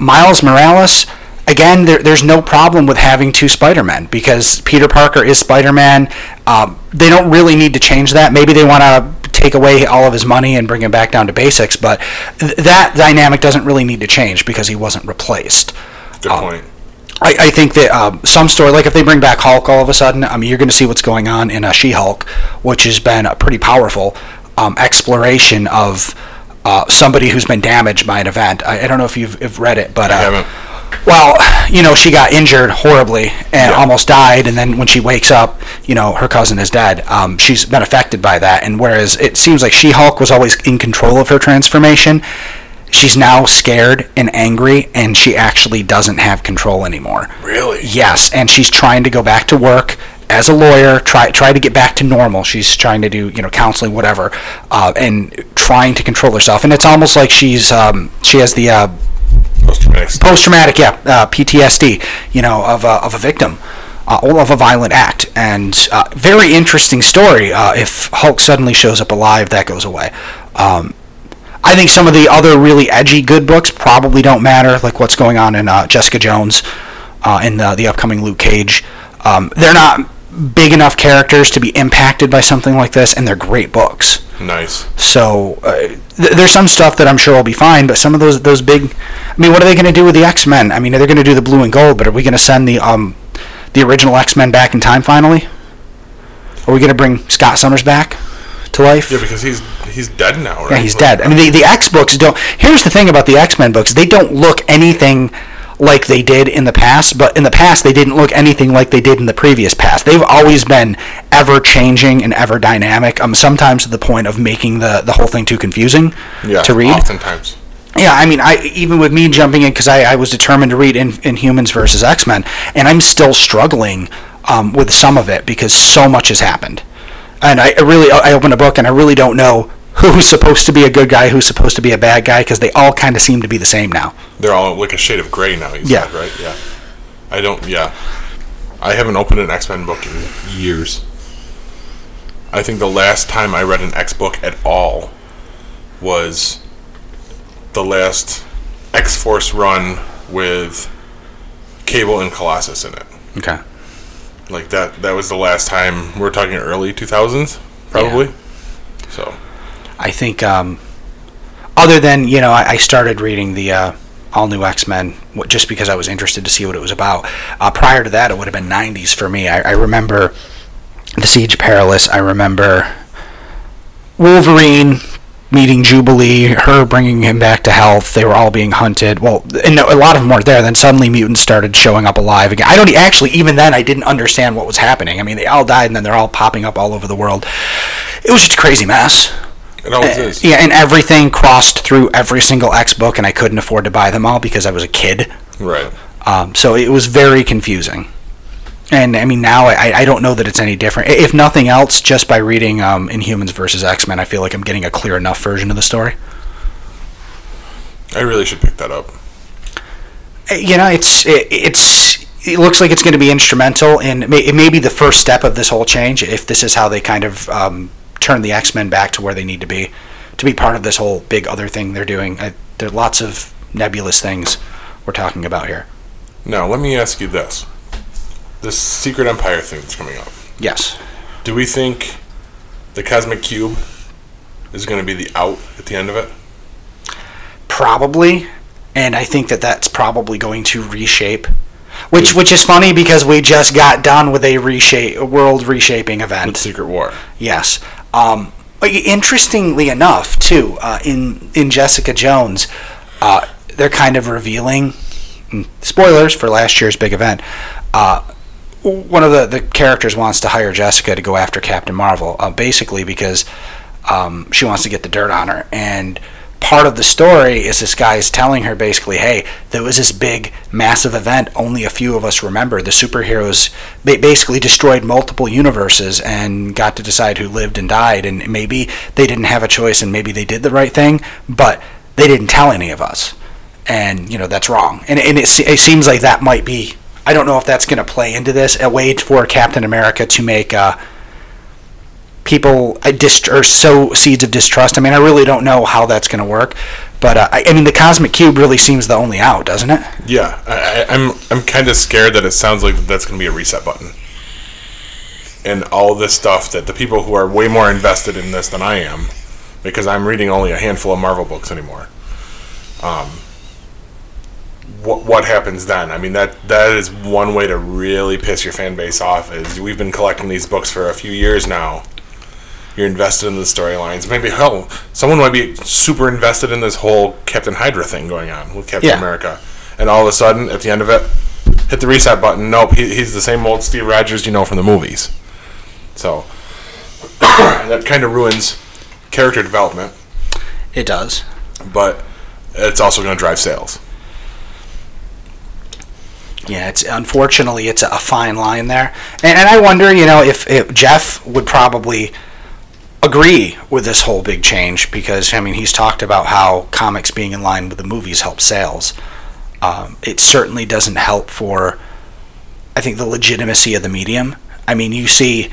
Miles Morales, again, there's no problem with having two Spider-Men, because Peter Parker is Spider-Man. They don't really need to change that. Maybe they want to take away all of his money and bring him back down to basics, but that dynamic doesn't really need to change because he wasn't replaced. Good point. I think that some story, like if they bring back Hulk all of a sudden, I mean, you're going to see what's going on in She-Hulk, which has been a pretty powerful exploration of somebody who's been damaged by an event. I don't know if you've read it, but I haven't. Well, she got injured horribly and almost died, and then when she wakes up, her cousin is dead. She's been affected by that, and whereas it seems like She-Hulk was always in control of her transformation, she's now scared and angry, and she actually doesn't have control anymore. Really? Yes, and she's trying to go back to work as a lawyer, try to get back to normal. She's trying to do counseling, whatever, and trying to control herself. And it's almost like she has the post-traumatic PTSD, of a victim. All of a violent act, and very interesting story. If Hulk suddenly shows up alive, that goes away. I think some of the other really edgy good books probably don't matter, like what's going on in Jessica Jones and the upcoming Luke Cage. They're not big enough characters to be impacted by something like this, and they're great books. Nice. So there's some stuff that I'm sure will be fine, but some of those big... I mean, what are they going to do with the X-Men? I mean, they're going to do the blue and gold, but are we going to send the original X-Men back in time finally? Are we going to bring Scott Summers back to life? Yeah, because he's dead now, right? Yeah, he's dead. I mean, the X books don't... Here's the thing about the X-Men books. They don't look anything like they did in the past, but in the past they didn't look anything like they did in the previous past. They've always been ever-changing and ever-dynamic, sometimes to the point of making the whole thing too confusing to read. Oftentimes. Yeah, I mean, even with me jumping in, because I was determined to read Inhumans versus X-Men, and I'm still struggling with some of it because so much has happened. And I opened a book, and I really don't know who's supposed to be a good guy, who's supposed to be a bad guy, because they all kind of seem to be the same now. They're all like a shade of gray now, you said, right? Yeah. I haven't opened an X-Men book in years. I think the last time I read an X book at all was the last X-Force run with Cable and Colossus in it. Okay. Like that was the last time. We're talking early 2000s, probably. Yeah. So I think other than, I started reading the all-new X-Men just because I was interested to see what it was about. Prior to that, it would have been 90s for me. I remember The Siege of Perilous. I remember Wolverine meeting Jubilee, her bringing him back to health. They were all being hunted. Well, and a lot of them weren't there. Then suddenly mutants started showing up alive again. I don't actually, even then, I didn't understand what was happening. I mean, they all died, and then they're all popping up all over the world. It was just a crazy mess. It always is. Yeah, and everything crossed through every single X book, and I couldn't afford to buy them all because I was a kid. Right. So it was very confusing. And, I mean, now I don't know that it's any different. If nothing else, just by reading Inhumans versus X-Men, I feel like I'm getting a clear enough version of the story. I really should pick that up. It looks like it's going to be instrumental, and it may be the first step of this whole change, if this is how they kind of... turn the X-Men back to where they need to be part of this whole big other thing they're doing. There are lots of nebulous things we're talking about here. Now, let me ask you this. This Secret Empire thing that's coming up. Yes. Do we think the Cosmic Cube is going to be the out at the end of it? Probably, and I think that that's probably going to reshape... Which is funny because we just got done with a world reshaping event. With Secret War. Yes. Interestingly enough, too, in Jessica Jones, they're kind of revealing, spoilers for last year's big event, One of the characters wants to hire Jessica to go after Captain Marvel, basically because she wants to get the dirt on her. And part of the story is this guy's telling her basically, hey, there was this big, massive event only a few of us remember. The superheroes basically destroyed multiple universes and got to decide who lived and died, and maybe they didn't have a choice and maybe they did the right thing, but they didn't tell any of us. And, you know, that's wrong. And it seems like that might be, I don't know if that's going to play into this, a way for Captain America to make people sow seeds of distrust. I mean, I really don't know how that's going to work, but I mean, the Cosmic Cube really seems the only out, doesn't it? Yeah, I'm kind of scared that it sounds like that's going to be a reset button, and all this stuff that the people who are way more invested in this than I am, because I'm reading only a handful of Marvel books anymore. What happens then? I mean, that is one way to really piss your fan base off. Is we've been collecting these books for a few years now. You're invested in the storylines. Maybe, hell, someone might be super invested in this whole Captain Hydra thing going on with Captain America. And all of a sudden, at the end of it, hit the reset button. Nope, he's the same old Steve Rogers you know from the movies. So, that kind of ruins character development. It does. But it's also going to drive sales. Yeah, unfortunately, it's a fine line there. And I wonder, you know, if Jeff would probably agree with this whole big change, because I mean he's talked about how comics being in line with the movies helps sales. It certainly doesn't help for, I think, the legitimacy of the medium. I mean, you see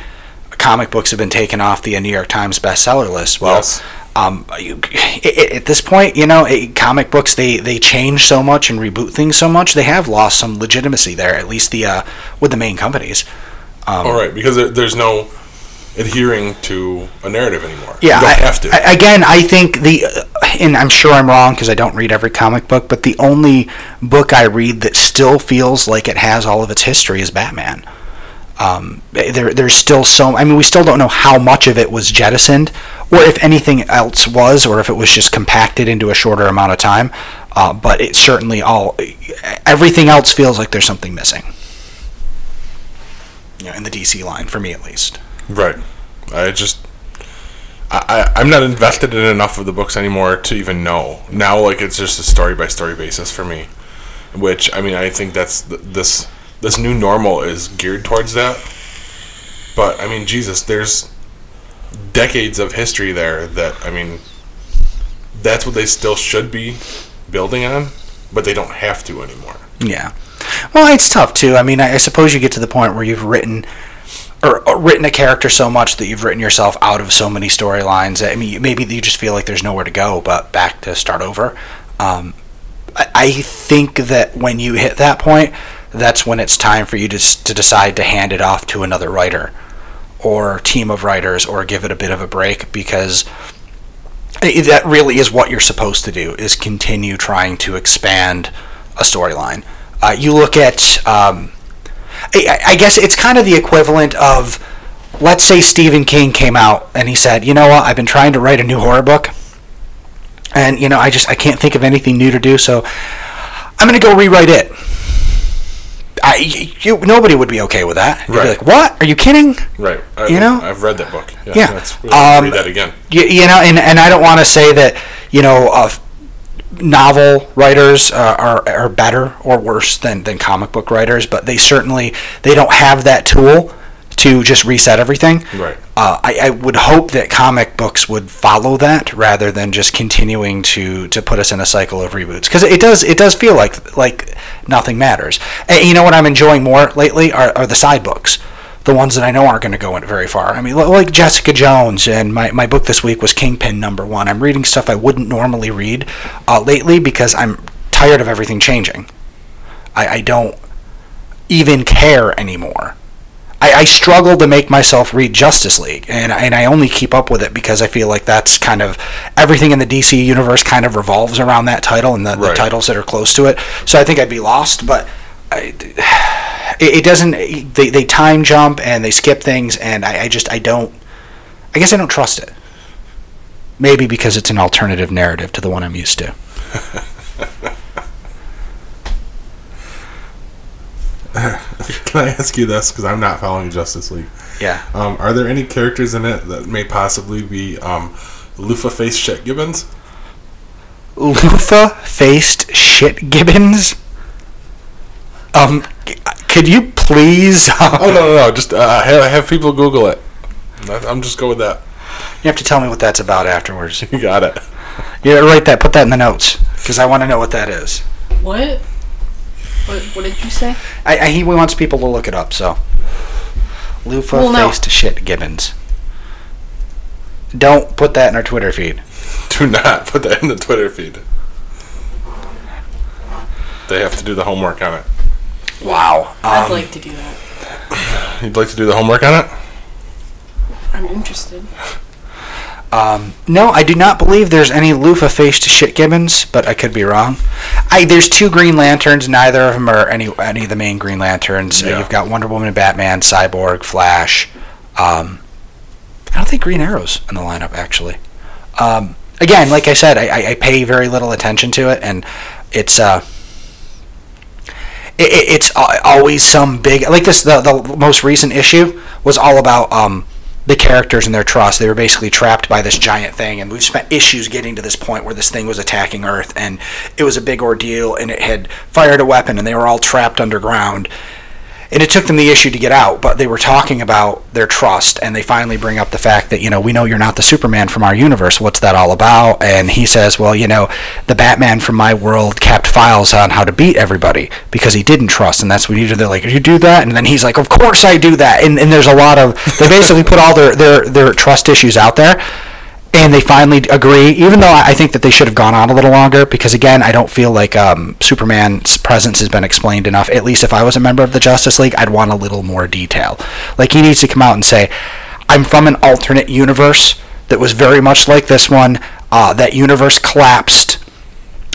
comic books have been taken off the New York Times bestseller list. Well, yes. At this point, you know, comic books, they change so much and reboot things so much, they have lost some legitimacy there, at least with the main companies. All right, because there's no adhering to a narrative anymore. Yeah, you don't have to. I think and I'm sure I'm wrong because I don't read every comic book, but the only book I read that still feels like it has all of its history is Batman. There's still so, I mean, we still don't know how much of it was jettisoned, or if anything else was, or if it was just compacted into a shorter amount of time. But it certainly everything else feels like there's something missing. Yeah, in the DC line, for me at least. Right. I'm not invested in enough of the books anymore to even know. Now, like, it's just a story-by-story basis for me. Which, I mean, I think that's this new normal is geared towards that. But, I mean, Jesus, there's decades of history there that, I mean, that's what they still should be building on, but they don't have to anymore. Yeah. Well, it's tough, too. I mean, I suppose you get to the point where you've written a character so much that you've written yourself out of so many storylines. I mean, maybe you just feel like there's nowhere to go but back to start over. I think that when you hit that point, that's when it's time for you to decide to hand it off to another writer or team of writers, or give it a bit of a break, because that really is what you're supposed to do, is continue trying to expand a storyline. You look at... I guess it's kind of the equivalent of, let's say Stephen King came out and he said, you know what, I've been trying to write a new horror book, and, you know, I can't think of anything new to do, so I'm going to go rewrite it. Nobody would be okay with that. You'd be like, what? Are you kidding? Right. I've read that book. Yeah. Read that again. You know, and I don't want to say that, you know, novel writers are better or worse than comic book writers, but they don't have that tool to just reset everything. Right. I would hope that comic books would follow that rather than just continuing to put us in a cycle of reboots, because it does feel like nothing matters. And you know what I'm enjoying more lately are the side books, the ones that I know aren't going to go very far. I mean, like Jessica Jones, and my book this week was Kingpin #1. I'm reading stuff I wouldn't normally read lately because I'm tired of everything changing. I don't even care anymore. I struggle to make myself read Justice League, and I only keep up with it because I feel like that's kind of everything in the DC universe kind of revolves around that title and the titles that are close to it. So I think I'd be lost, but it doesn't. They time jump and they skip things, and I guess I don't trust it. Maybe because it's an alternative narrative to the one I'm used to. Can I ask you this? Because I'm not following Justice League. Yeah. Are there any characters in it that may possibly be loofah-faced shit gibbons? Loofah-faced shit gibbons? Could you please... Oh, no. Just have people Google it. I'm just going with that. You have to tell me what that's about afterwards. You got it. Yeah, write that. Put that in the notes. Because I want to know what that is. What? What did you say? He wants people to look it up, so. Loofah-faced shit gibbons. Don't put that in our Twitter feed. Do not put that in the Twitter feed. They have to do the homework on it. Wow. I'd like to do that. You'd like to do the homework on it? I'm interested. No, I do not believe there's any loofah-faced shit gibbons, but I could be wrong. There's two Green Lanterns. Neither of them are any of the main Green Lanterns. Yeah. You've got Wonder Woman, Batman, Cyborg, Flash. I don't think Green Arrow's in the lineup, actually. Again, like I said, I pay very little attention to it, and it's always some big... Like this, the most recent issue was all about... the characters and their trust. They were basically trapped by this giant thing, and we've spent issues getting to this point where this thing was attacking Earth, and it was a big ordeal, and it had fired a weapon, and they were all trapped underground, and it took them the issue to get out, but they were talking about their trust, and they finally bring up the fact that, we know you're not the Superman from our universe. What's that all about? And he says, well, the Batman from my world kept files on how to beat everybody because he didn't trust, and that's what he did. They're like, you do that? And then he's like, of course I do that. And there's a lot of, they basically put all their trust issues out there, and they finally agree, even though I think that they should have gone on a little longer, because, again, I don't feel like Superman's presence has been explained enough. At least if I was a member of the Justice League, I'd want a little more detail. Like, he needs to come out and say, I'm from an alternate universe that was very much like this one. That universe collapsed.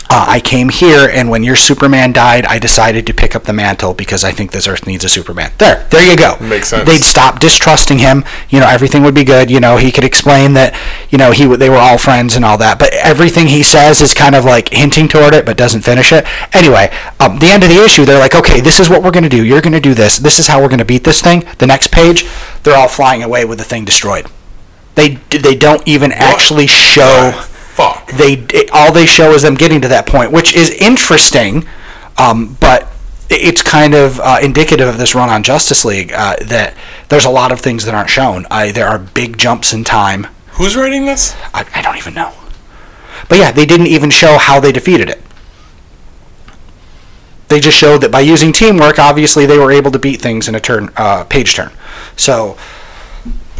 I came here, and when your Superman died, I decided to pick up the mantle because I think this Earth needs a Superman. There you go. Makes sense. They'd stop distrusting him. Everything would be good. He could explain that, they were all friends and all that. But everything he says is kind of like hinting toward it, but doesn't finish it. Anyway, the end of the issue, they're like, okay, this is what we're going to do. You're going to do this. This is how we're going to beat this thing. The next page, they're all flying away with the thing destroyed. They don't even actually show... Fuck. All they show is them getting to that point, which is interesting, but it's kind of indicative of this run on Justice League that there's a lot of things that aren't shown. There are big jumps in time. Who's writing this? I don't even know. But yeah, they didn't even show how they defeated it. They just showed that by using teamwork, obviously they were able to beat things in a page turn. So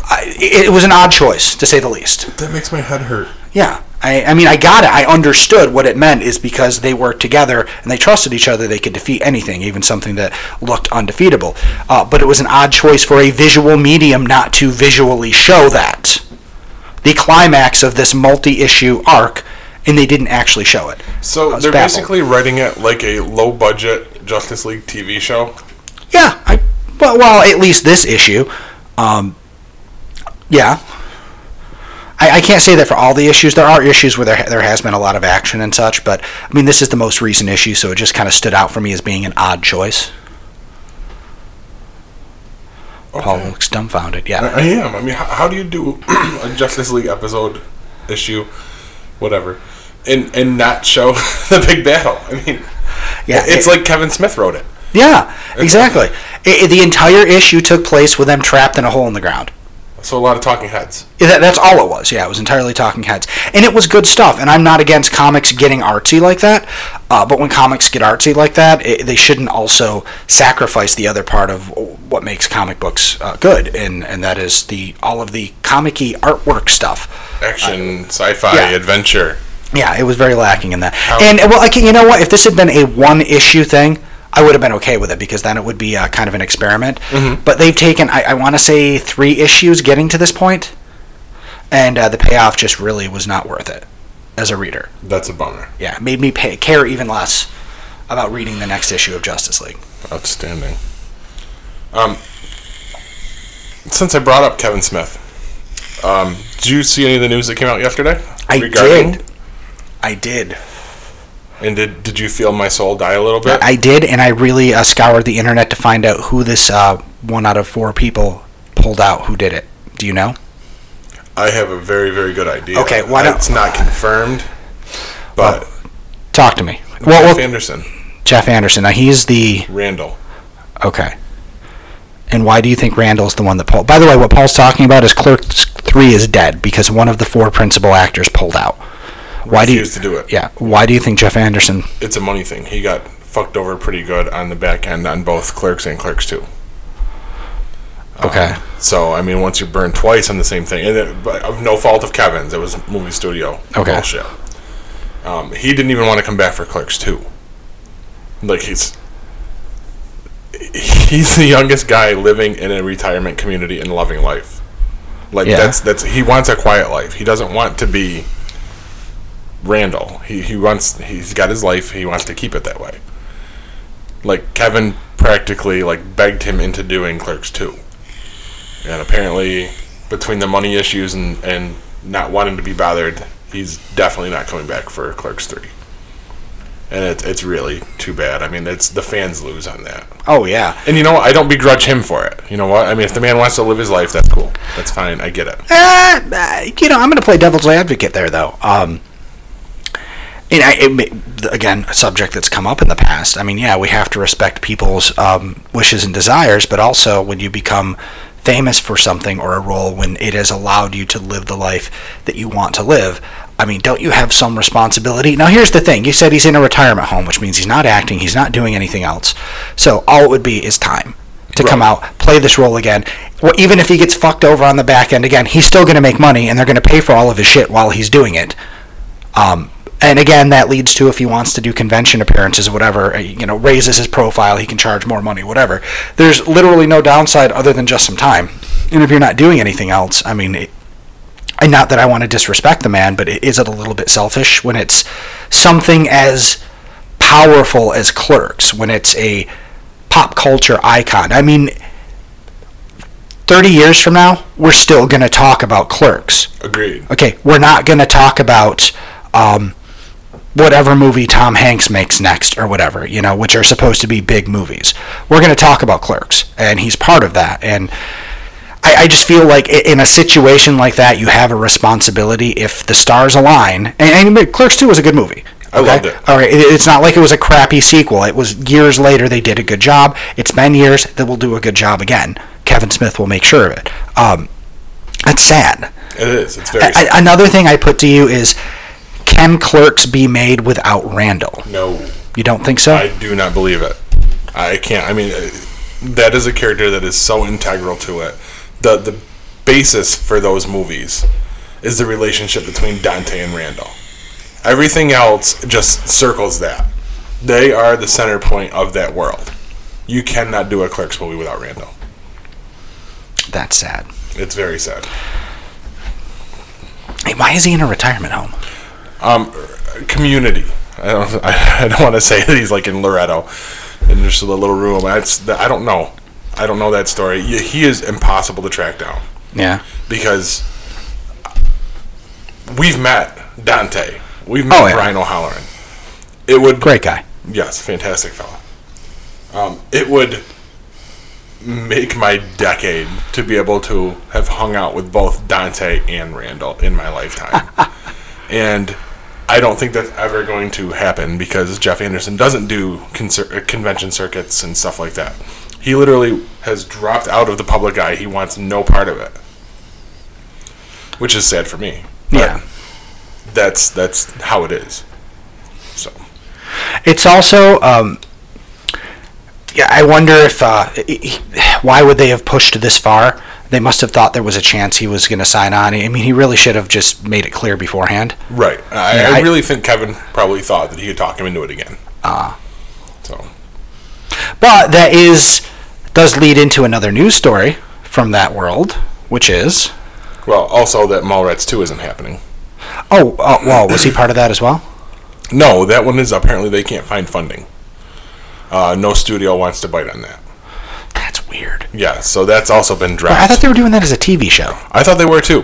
it was an odd choice, to say the least. That makes my head hurt. Yeah. I mean, I got it. I understood what it meant is because they worked together and they trusted each other, they could defeat anything, even something that looked undefeatable. But it was an odd choice for a visual medium not to visually show that. The climax of this multi-issue arc, and they didn't actually show it. So they're basically writing it like a low-budget Justice League TV show? Yeah. Well, at least this issue. Yeah. I can't say that for all the issues. There are issues where there has been a lot of action and such, but, I mean, this is the most recent issue, so it just kind of stood out for me as being an odd choice. Okay. Paul looks dumbfounded, yeah. I am. I mean, how do you do a Justice League episode, issue, whatever, and not show the big battle? I mean, yeah, it's like Kevin Smith wrote it. Yeah, exactly. The entire issue took place with them trapped in a hole in the ground. So a lot of talking heads. That's all it was. Yeah, it was entirely talking heads. And it was good stuff. And I'm not against comics getting artsy like that. But when comics get artsy like that, they shouldn't also sacrifice the other part of what makes comic books good. And that is all of the comic-y artwork stuff. Action, sci-fi, adventure. Yeah, it was very lacking in that. You know what? If this had been a one-issue thing, I would have been okay with it because then it would be kind of an experiment. Mm-hmm. But they've taken, I want to say, 3 issues getting to this point, and the payoff just really was not worth it as a reader. That's a bummer. Yeah, it made me care even less about reading the next issue of Justice League. Outstanding. Since I brought up Kevin Smith, did you see any of the news that came out yesterday? I did. And did you feel my soul die a little bit? I did, and I really scoured the internet to find out who this 1 out of 4 people pulled out who did it. Do you know? I have a very, very good idea. Okay, why not? It's not confirmed, but... Well, talk to me. Jeff Anderson. Now, he's the... Randall. Okay. And why do you think Randall's the one that pulled... By the way, what Paul's talking about is Clerks 3 is dead because 1 of the 4 principal actors pulled out. Why do you refuse to do it? Yeah. Why do you think Jeff Anderson... It's a money thing. He got fucked over pretty good on the back end on both Clerks and Clerks 2. Okay. So, I mean, once you're burned twice on the same thing... and of no fault of Kevin's. It was movie studio bullshit. He didn't even want to come back for Clerks 2. Like, he's the youngest guy living in a retirement community and loving life. Like, yeah. that's he wants a quiet life. He doesn't want to be Randall. He's got his life. He wants to keep it that way. Like, Kevin practically, like, begged him into doing Clerks 2. And apparently, between the money issues and not wanting to be bothered, he's definitely not coming back for Clerks 3. And it's really too bad. I mean, it's the fans lose on that. Oh, yeah. And you know what? I don't begrudge him for it. You know what? I mean, if the man wants to live his life, that's cool. That's fine. I get it. You know, I'm going to play devil's advocate there, though. And again, a subject that's come up in the past. I mean, yeah, we have to respect people's wishes and desires, but also when you become famous for something or a role, when it has allowed you to live the life that you want to live, I mean, don't you have some responsibility? Now, here's the thing. You said he's in a retirement home, which means he's not acting. He's not doing anything else. So all it would be is time to come out, play this role again. Well, even if he gets fucked over on the back end again, he's still going to make money, and they're going to pay for all of his shit while he's doing it. And again, that leads to if he wants to do convention appearances or whatever, you know, raises his profile, he can charge more money, whatever. There's literally no downside other than just some time. And if you're not doing anything else, I mean... And not that I want to disrespect the man, but is it a little bit selfish when it's something as powerful as Clerks, when it's a pop culture icon? I mean, 30 years from now, we're still going to talk about Clerks. Agreed. Okay, we're not going to talk about whatever movie Tom Hanks makes next or whatever, you know, which are supposed to be big movies. We're going to talk about Clerks, and he's part of that, and... I just feel like in a situation like that, you have a responsibility if the stars align. And Clerks 2 was a good movie. Okay? I loved it. All right, it's not like it was a crappy sequel. It was years later. They did a good job. It's been years. They will do a good job again. Kevin Smith will make sure of it. That's sad. It is. It's very sad. Another thing I put to you is, can Clerks be made without Randall? No. You don't think so? I do not believe it. I can't. I mean, that is a character that is so integral to it. The basis for those movies is the relationship between Dante and Randall. Everything else just circles that. They are the center point of that world. You cannot do a Clerks movie without Randall. That's sad. It's very sad. Hey, why is he in a retirement home? Community. I don't want to say that he's like in Loretto in just a little room. I don't know. I don't know that story. He is impossible to track down. Yeah. Because we've met Dante. We've met Brian O'Halloran. Great guy. Yes, fantastic fellow. It would make my decade to be able to have hung out with both Dante and Randall in my lifetime. And I don't think that's ever going to happen because Jeff Anderson doesn't do convention circuits and stuff like that. He literally has dropped out of the public eye. He wants no part of it, which is sad for me. But yeah, that's how it is. So it's also, I wonder if why would they have pushed this far? They must have thought there was a chance he was going to sign on. I mean, he really should have just made it clear beforehand. Right. I really think Kevin probably thought that he could talk him into it again. But that does lead into another news story from that world, which is... Well, also that Mallrats 2 isn't happening. Oh, well, was he part of that as well? No, that one is apparently they can't find funding. No studio wants to bite on that. That's weird. Yeah, so that's also been dropped. Well, I thought they were doing that as a TV show. I thought they were too.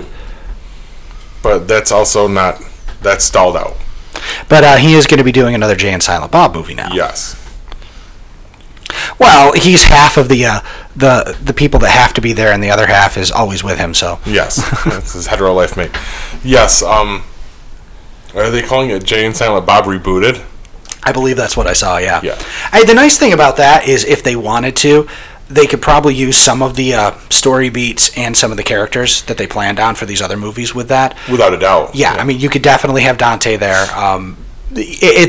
But that's also not... That's stalled out. But he is going to be doing another Jay and Silent Bob movie now. Yes. Well, he's half of the people that have to be there, and the other half is always with him. So yes, that's his hetero life mate. Yes. Are they calling it Jay and Silent Bob Rebooted? I believe that's what I saw. Yeah. Yeah. The nice thing about that is, if they wanted to, they could probably use some of the story beats and some of the characters that they planned on for these other movies with that. Without a doubt. Yeah, yeah. I mean, you could definitely have Dante there. At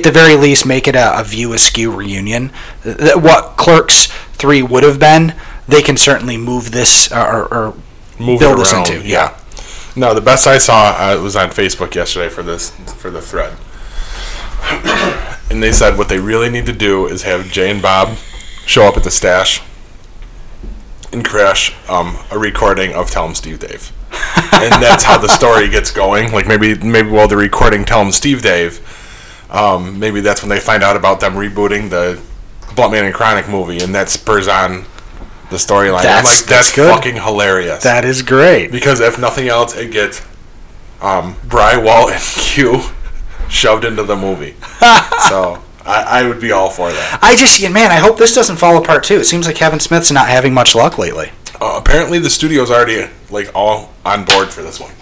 the very least, make it a View Askew reunion. What Clerks 3 would have been, they can certainly move this or move build this into. Yeah. No, the best I saw was on Facebook yesterday for the thread. And they said what they really need to do is have Jay and Bob show up at the stash and crash a recording of Tell 'Em Steve Dave. And that's how the story gets going. Like maybe while they're recording Tell 'Em Steve Dave, maybe that's when they find out about them rebooting the Blunt Man and Chronic movie, and that spurs on the storyline. I'm like, that's fucking hilarious. That is great. Because if nothing else, it gets Bri, Walt, and Q shoved into the movie. So I would be all for that. I just, man, I hope this doesn't fall apart too. It seems like Kevin Smith's not having much luck lately. Apparently the studio's already all on board for this one.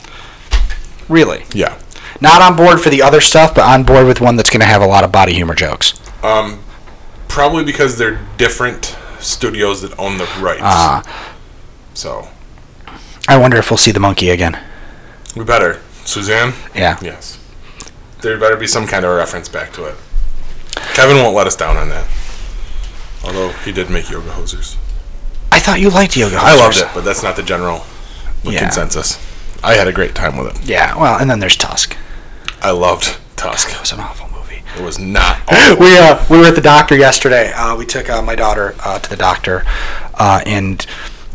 Really? Yeah. Not on board for the other stuff, but on board with one that's going to have a lot of body humor jokes. Probably because they're different studios that own the rights. So I wonder if we'll see the monkey again. We better. Suzanne? Yeah. Yes. There better be some kind of reference back to it. Kevin won't let us down on that. Although he did make yoga hosers. I thought you liked yoga hosers. I loved it, but that's not the general consensus. I had a great time with it. Yeah, well, and then there's Tusk. I loved Tusk. God, it was an awful movie. It was not awful. We were at the doctor yesterday. We took my daughter to the doctor, and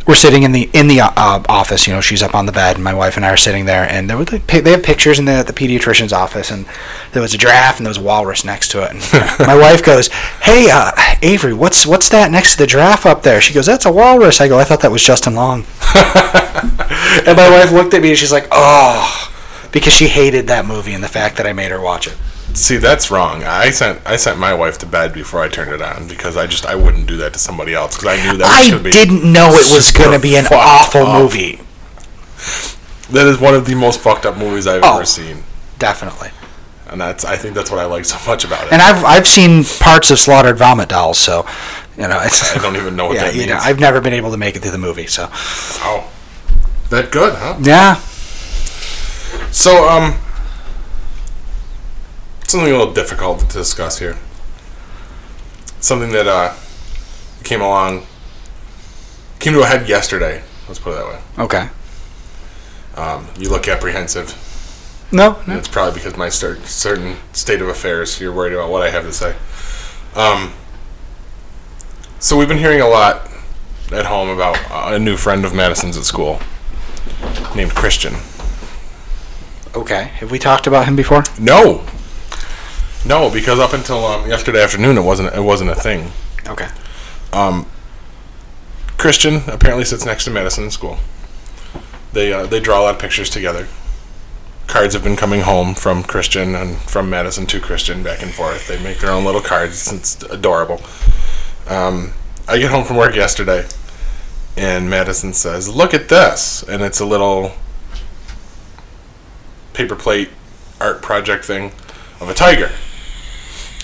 we're sitting in the office. You know, she's up on the bed, and my wife and I are sitting there. And there were they have pictures in the pediatrician's office, and there was a giraffe and there was a walrus next to it. And my wife goes, "Hey, Avery, what's that next to the giraffe up there?" She goes, "That's a walrus." I go, "I thought that was Justin Long." And my wife looked at me and she's like, "Oh," because she hated that movie and the fact that I made her watch it. See, that's wrong. I sent my wife to bed before I turned it on because I wouldn't do that to somebody else because I knew that was going to be. I didn't know it was going to be an awful movie. That is one of the most fucked up movies I've ever seen. Definitely. And I think that's what I like so much about it. And I've seen parts of Slaughtered Vomit Dolls, so you know. I don't even know what that means. You know, I've never been able to make it through the movie, so. Oh, that good, huh? Yeah. So something a little difficult to discuss here. Something that came to a head yesterday. Let's put it that way. Okay. You look apprehensive. No. It's probably because my certain state of affairs. You're worried about what I have to say. So we've been hearing a lot at home about a new friend of Madison's at school named Christian. Okay. Have we talked about him before? No, because up until yesterday afternoon, it wasn't a thing. Okay. Christian apparently sits next to Madison in school. They draw a lot of pictures together. Cards have been coming home from Christian and from Madison to Christian, back and forth. They make their own little cards. It's adorable. I get home from work yesterday, and Madison says, "Look at this," and it's a little paper plate art project thing of a tiger.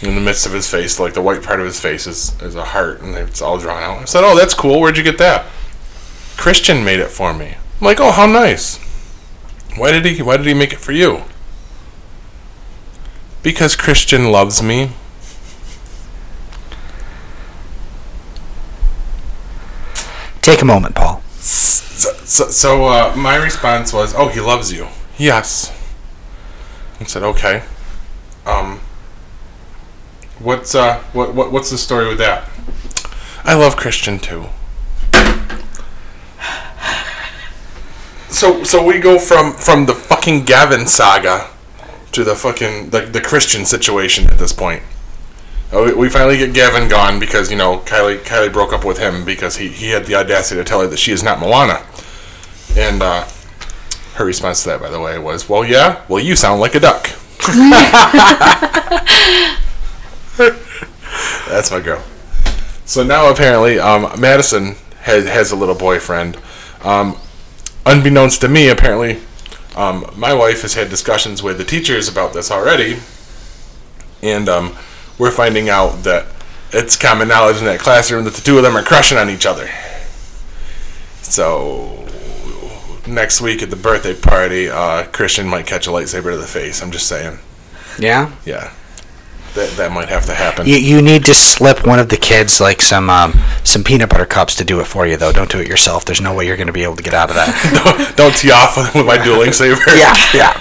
In the midst of his face, like the white part of his face is a heart, and it's all drawn out. I said, "Oh, that's cool. Where'd you get that?" "Christian made it for me." I'm like, "Oh, how nice. Why did he make it for you?" "Because Christian loves me." Take a moment, Paul. So my response was, "Oh, he loves you." "Yes." I said, "Okay. What's the story with that?" "I love Christian too." So we go from the fucking Gavin saga to the fucking the Christian situation at this point. We finally get Gavin gone because, you know, Kylie broke up with him because he had the audacity to tell her that she is not Moana. And her response to that, by the way, was, "Well, yeah? Well, you sound like a duck." That's my girl. So now apparently Madison has a little boyfriend. Unbeknownst to me, apparently, my wife has had discussions with the teachers about this already, and we're finding out that it's common knowledge in that classroom that the two of them are crushing on each other. So next week at the birthday party, Christian might catch a lightsaber to the face. I'm just saying. Yeah? Yeah. That might have to happen. You need to slip one of the kids like some peanut butter cups to do it for you, though. Don't do it yourself. There's no way you're going to be able to get out of that. Don't tee off with my dueling saber. Yeah.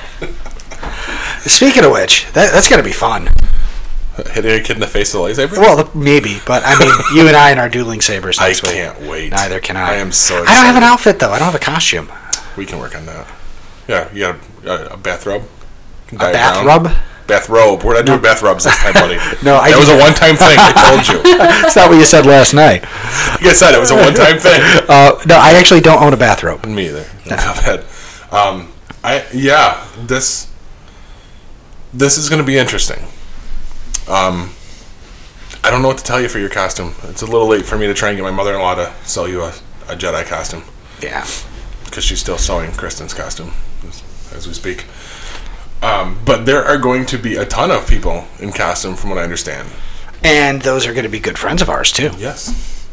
Speaking of which, that's going to be fun. Hitting a kid in the face with a lightsaber? Well, maybe, but I mean, you and I and our dueling sabers next week. I can't wait. Neither can I. I am so excited. I don't have an outfit, though. I don't have a costume. We can work on that. Yeah, you got a bathrobe? A bathrobe? Bathrobe. We're not doing bathrobes this time, buddy. That was a one-time thing. I told you. That's not what you said last night. You said it was a one-time thing. No, I actually don't own a bathrobe. Me either. No. Not bad. This is going to be interesting. I don't know what to tell you for your costume. It's a little late for me to try and get my mother-in-law to sell you a Jedi costume. Yeah. Because she's still sewing Kristen's costume as we speak. But there are going to be a ton of people in costume, from what I understand. And those are going to be good friends of ours, too. Yes.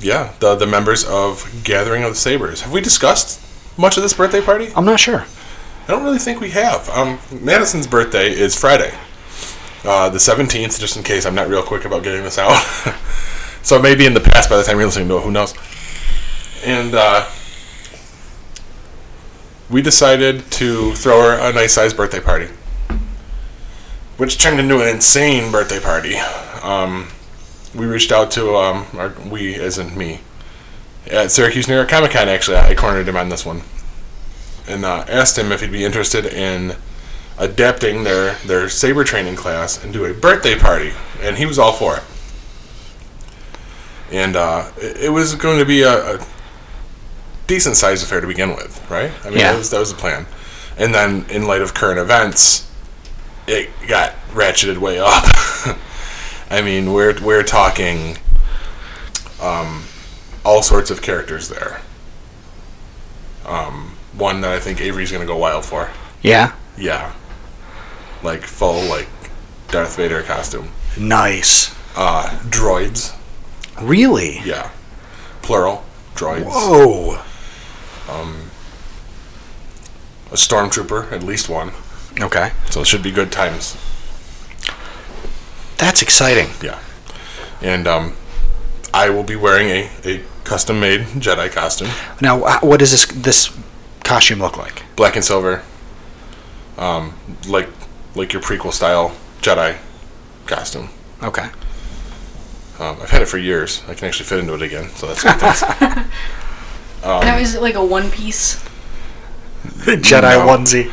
Yeah, the members of Gathering of the Sabers. Have we discussed much of this birthday party? I'm not sure. I don't really think we have. Madison's birthday is Friday, the 17th, just in case I'm not real quick about getting this out. So it may be in the past by the time you're listening to it. Who knows? And, we decided to throw her a nice-sized birthday party, which turned into an insane birthday party. We reached out to, we as in me, at Syracuse New York Comic-Con, actually. I cornered him on this one. And asked him if he'd be interested in adapting their saber training class and do a birthday party. And he was all for it. And it was going to be a decent sized affair to begin with, right? I mean, yeah. That was the plan. And then, in light of current events, it got ratcheted way up. I mean, we're talking all sorts of characters there. One that I think Avery's going to go wild for. Yeah? Yeah. Like, full, like, Darth Vader costume. Nice. Droids. Really? Yeah. Plural. Droids. Whoa! A stormtrooper, at least one. Okay. So it should be good times. That's exciting. Yeah. And I will be wearing a custom-made Jedi costume. Now, what does this costume look like? Black and silver. Like your prequel-style Jedi costume. Okay. I've had it for years. I can actually fit into it again, so that's good things. Now, is it like a one-piece? Jedi onesie.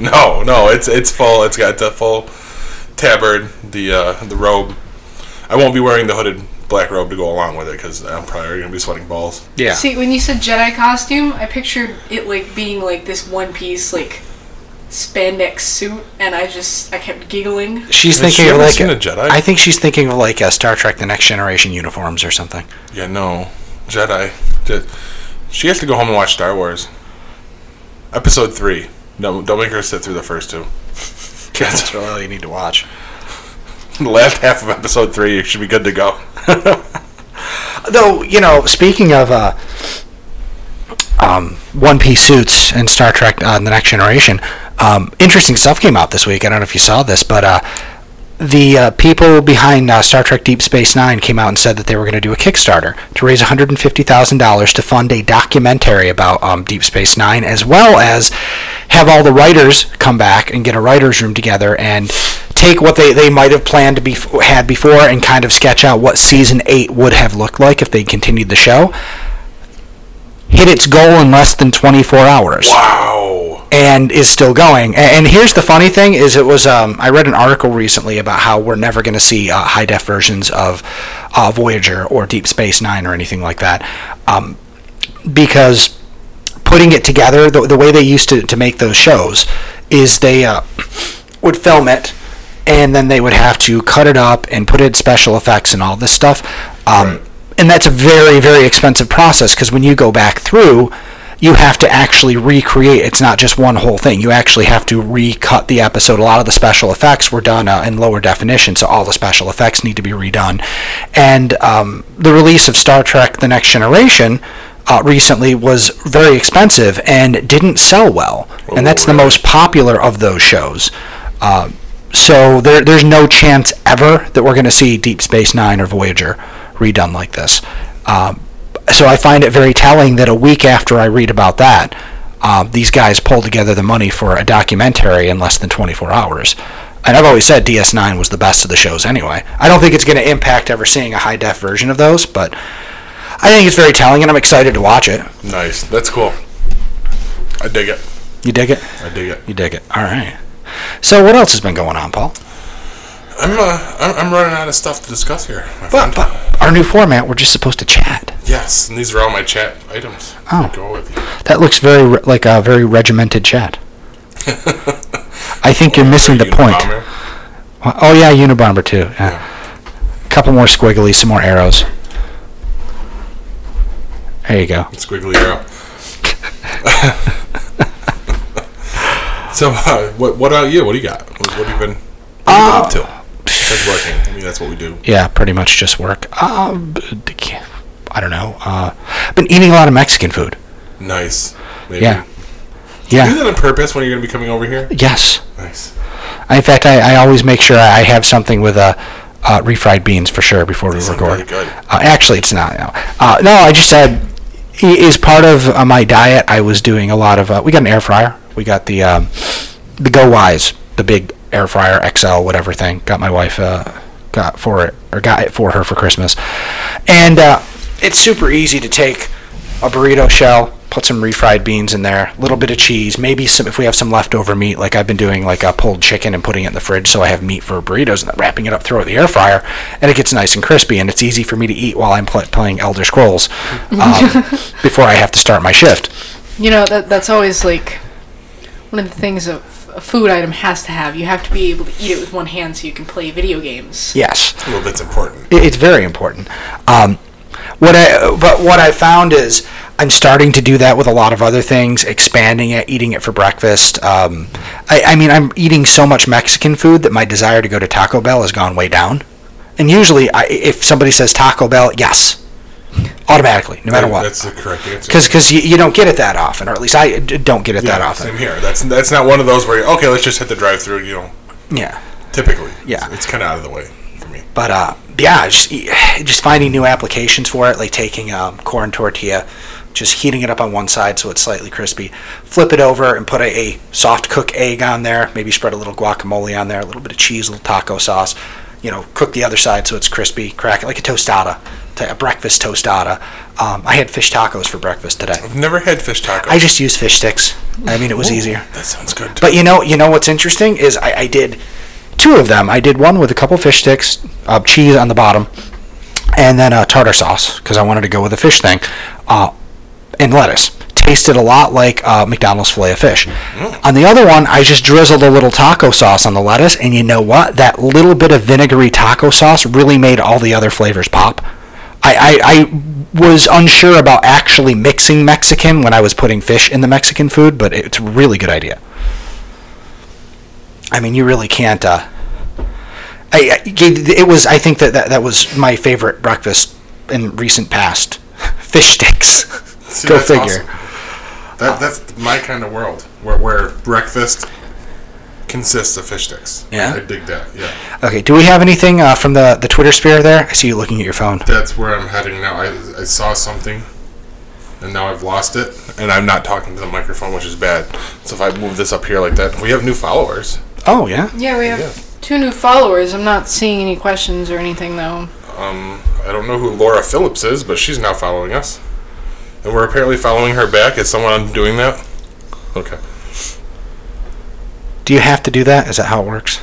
No, it's full. It's got the full tabard, the robe. I won't be wearing the hooded black robe to go along with it, because I'm probably going to be sweating balls. Yeah. See, when you said Jedi costume, I pictured it like being like this one-piece, like spandex suit, and I kept giggling. She's thinking of like a Jedi. I think she's thinking of like a Star Trek: The Next Generation uniforms or something. Yeah, no, Jedi. She has to go home and watch Star Wars, Episode 3. No, don't make her sit through the first two. That's all you need to watch. The last half of Episode 3, you should be good to go. Though, you know, speaking of one-piece suits in Star Trek: The Next Generation. Interesting stuff came out this week. I don't know if you saw this, but the people behind Star Trek Deep Space Nine came out and said that they were going to do a Kickstarter to raise $150,000 to fund a documentary about Deep Space Nine, as well as have all the writers come back and get a writer's room together and take what they might have planned to be had before and kind of sketch out what Season 8 would have looked like if they continued the show. Hit its goal in less than 24 hours. Wow. And is still going. And here's the funny thing is it was, I read an article recently about how we're never going to see high-def versions of Voyager or Deep Space Nine or anything like that. Because putting it together, the way they used to make those shows, is they would film it, and then they would have to cut it up and put in special effects and all this stuff. Right. And that's a very, very expensive process, because when you go back through, you have to actually recreate. It's not just one whole thing. You actually have to recut the episode. A lot of the special effects were done in lower definition, so all the special effects need to be redone. And the release of Star Trek The Next Generation recently was very expensive and didn't sell well. Oh, and that's really? The most popular of those shows. So there's no chance ever that we're going to see Deep Space Nine or Voyager redone like this. So I find it very telling that a week after I read about that, these guys pulled together the money for a documentary in less than 24 hours. And I've always said DS9 was the best of the shows anyway. I don't think it's going to impact ever seeing a high-def version of those, but I think it's very telling, and I'm excited to watch it. Nice. That's cool. I dig it. You dig it? I dig it. You dig it. All right. So what else has been going on, Paul? I'm running out of stuff to discuss here. But our new format, we're just supposed to chat. Yes, and these are all my chat items. Oh, go with you. That looks very like a very regimented chat. I think you're missing the point. Oh yeah, Unabomber too. Yeah. A couple more squiggly, some more arrows. There you go. Squiggly arrow. So what about you? What do you got? What have you been up to? That's working. I mean, that's what we do. Yeah, pretty much just work. I don't know. Been eating a lot of Mexican food. Nice. Maybe. Yeah. Do you do that on purpose when you're going to be coming over here? Yes. Nice. In fact, I always make sure I have something with refried beans for sure before we record. Really good. Actually, it's not. No, I just said, as part of my diet, I was doing a lot of... we got an air fryer. We got the Go Wise, the big air fryer XL, whatever thing. Got my wife got it for her for Christmas, and it's super easy to take a burrito shell, put some refried beans in there, a little bit of cheese, maybe some if we have some leftover meat. Like I've been doing like a pulled chicken and putting it in the fridge, so I have meat for burritos, and then wrapping it up, throw it in the air fryer, and it gets nice and crispy, and it's easy for me to eat while I'm playing Elder Scrolls before I have to start my shift. You know, that's always like one of the things of a food item has to have. You have to be able to eat it with one hand so you can play video games. Yes. Well, that's important. It's very important. What I found is I'm starting to do that with a lot of other things, expanding it, eating it for breakfast. I mean, I'm eating so much Mexican food that my desire to go to Taco Bell has gone way down. And usually, if somebody says Taco Bell, yes. Automatically, no matter what. That's the correct answer. Because you don't get it that often, or at least I don't get it that often. Same here. That's not one of those where let's just hit the drive-through. Yeah. Typically. Yeah. It's kind of out of the way for me. But just finding new applications for it, like taking corn tortilla, just heating it up on one side so it's slightly crispy, flip it over and put a soft cook egg on there. Maybe spread a little guacamole on there, a little bit of cheese, a little taco sauce. Cook the other side so it's crispy. Crack it like a tostada. A breakfast tostada. I had fish tacos for breakfast today. I've never had fish tacos. I just used fish sticks. I mean, it was easier. That sounds good. But you know what's interesting is I did two of them. I did one with a couple fish sticks, cheese on the bottom, and then tartar sauce because I wanted to go with the fish thing, and lettuce. Tasted a lot like McDonald's filet of fish. Mm-hmm. On the other one, I just drizzled a little taco sauce on the lettuce, and you know what? That little bit of vinegary taco sauce really made all the other flavors pop. I was unsure about actually mixing Mexican when I was putting fish in the Mexican food, but it's a really good idea. I mean, you really can't... I think that was my favorite breakfast in recent past. Fish sticks. See, go figure. Awesome. That's my kind of world, where breakfast consists of fish sticks. Yeah, I dig that. Yeah. Okay. Do we have anything from the Twitter sphere there? I see you looking at your phone. That's where I'm heading now. I saw something, and now I've lost it, and I'm not talking to the microphone, which is bad. So if I move this up here like that, we have new followers. Oh yeah. Yeah, we have two new followers. I'm not seeing any questions or anything though. I don't know who Laura Phillips is, but she's now following us, and we're apparently following her back. Is someone doing that? Okay. Do you have to do that? Is that how it works?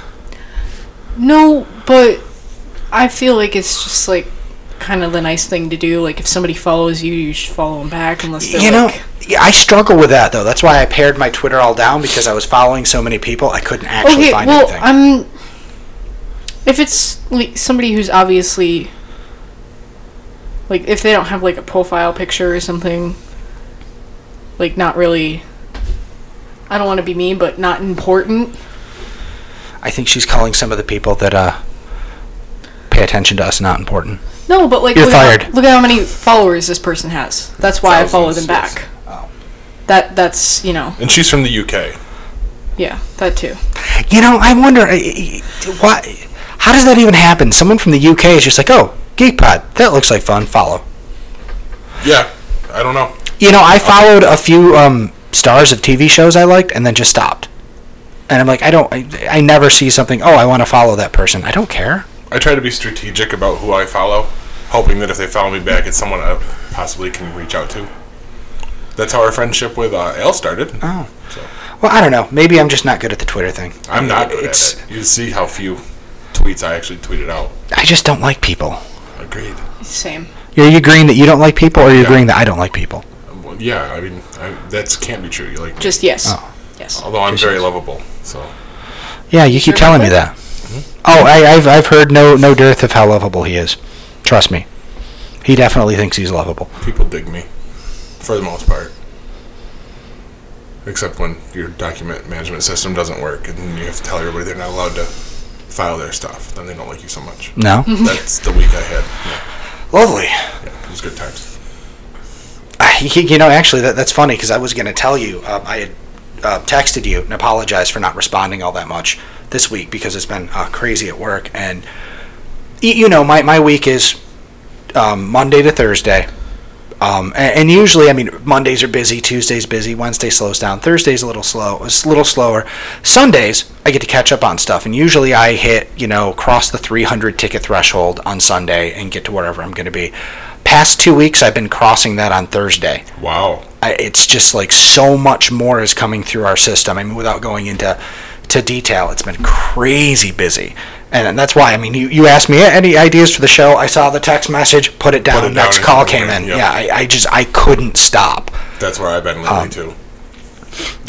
No, but I feel like it's just like kind of the nice thing to do. Like if somebody follows you, you should follow them back unless they're I struggle with that, though. That's why I pared my Twitter all down, because I was following so many people, I couldn't actually find anything. If it's somebody who's obviously... Like, if they don't have, like, a profile picture or something, like, not really... I don't want to be mean, but not important. I think she's calling some of the people that pay attention to us not important. No, but, like, look at how many followers this person has. That's why thousands, I follow them back. Yes. Oh. That's, you know... And she's from the UK. Yeah, that too. You know, I wonder, why... How does that even happen? Someone from the UK is just like, oh, GeekPod, that looks like fun, follow. Yeah, I don't know. You know, I followed a few stars of TV shows I liked and then just stopped. And I'm like, I never see something, oh, I want to follow that person. I don't care. I try to be strategic about who I follow, hoping that if they follow me back, it's someone I possibly can reach out to. That's how our friendship with Ale started. Oh. So. Well, I don't know. Maybe I'm just not good at the Twitter thing. I'm not good at it. You see how few... tweets I actually tweeted out. I just don't like people. Agreed. Same. Are you agreeing that you don't like people, or are you agreeing that I don't like people? Well, yeah, I mean, that can't be true. You like me. Just yes. Oh. Yes. Although I'm very lovable, so. Yeah, you keep telling me that. Mm-hmm. Oh, I've heard no dearth of how lovable he is. Trust me. He definitely thinks he's lovable. People dig me, for the most part. Except when your document management system doesn't work, and you have to tell everybody they're not allowed to file their stuff, then they don't like you so much. No? That's the week I had. Yeah. Lovely. Yeah, it was good times. You know, actually, that's funny, because I was going to tell you, I had texted you and apologized for not responding all that much this week, because it's been crazy at work, and, you know, my week is Monday to Thursday, and usually, I mean, Mondays are busy, Tuesdays busy, Wednesday slows down, Thursday's a little slower. Sundays, I get to catch up on stuff, and usually I hit, cross the 300 ticket threshold on Sunday and get to wherever I'm going to be. Past 2 weeks, I've been crossing that on Thursday. Wow. It's just like so much more is coming through our system. I mean, without going into detail, it's been crazy busy. And that's why, I mean, you asked me any ideas for the show. I saw the text message, put it down. Next call came in. Yep. Yeah, I couldn't stop. That's where I've been lately too.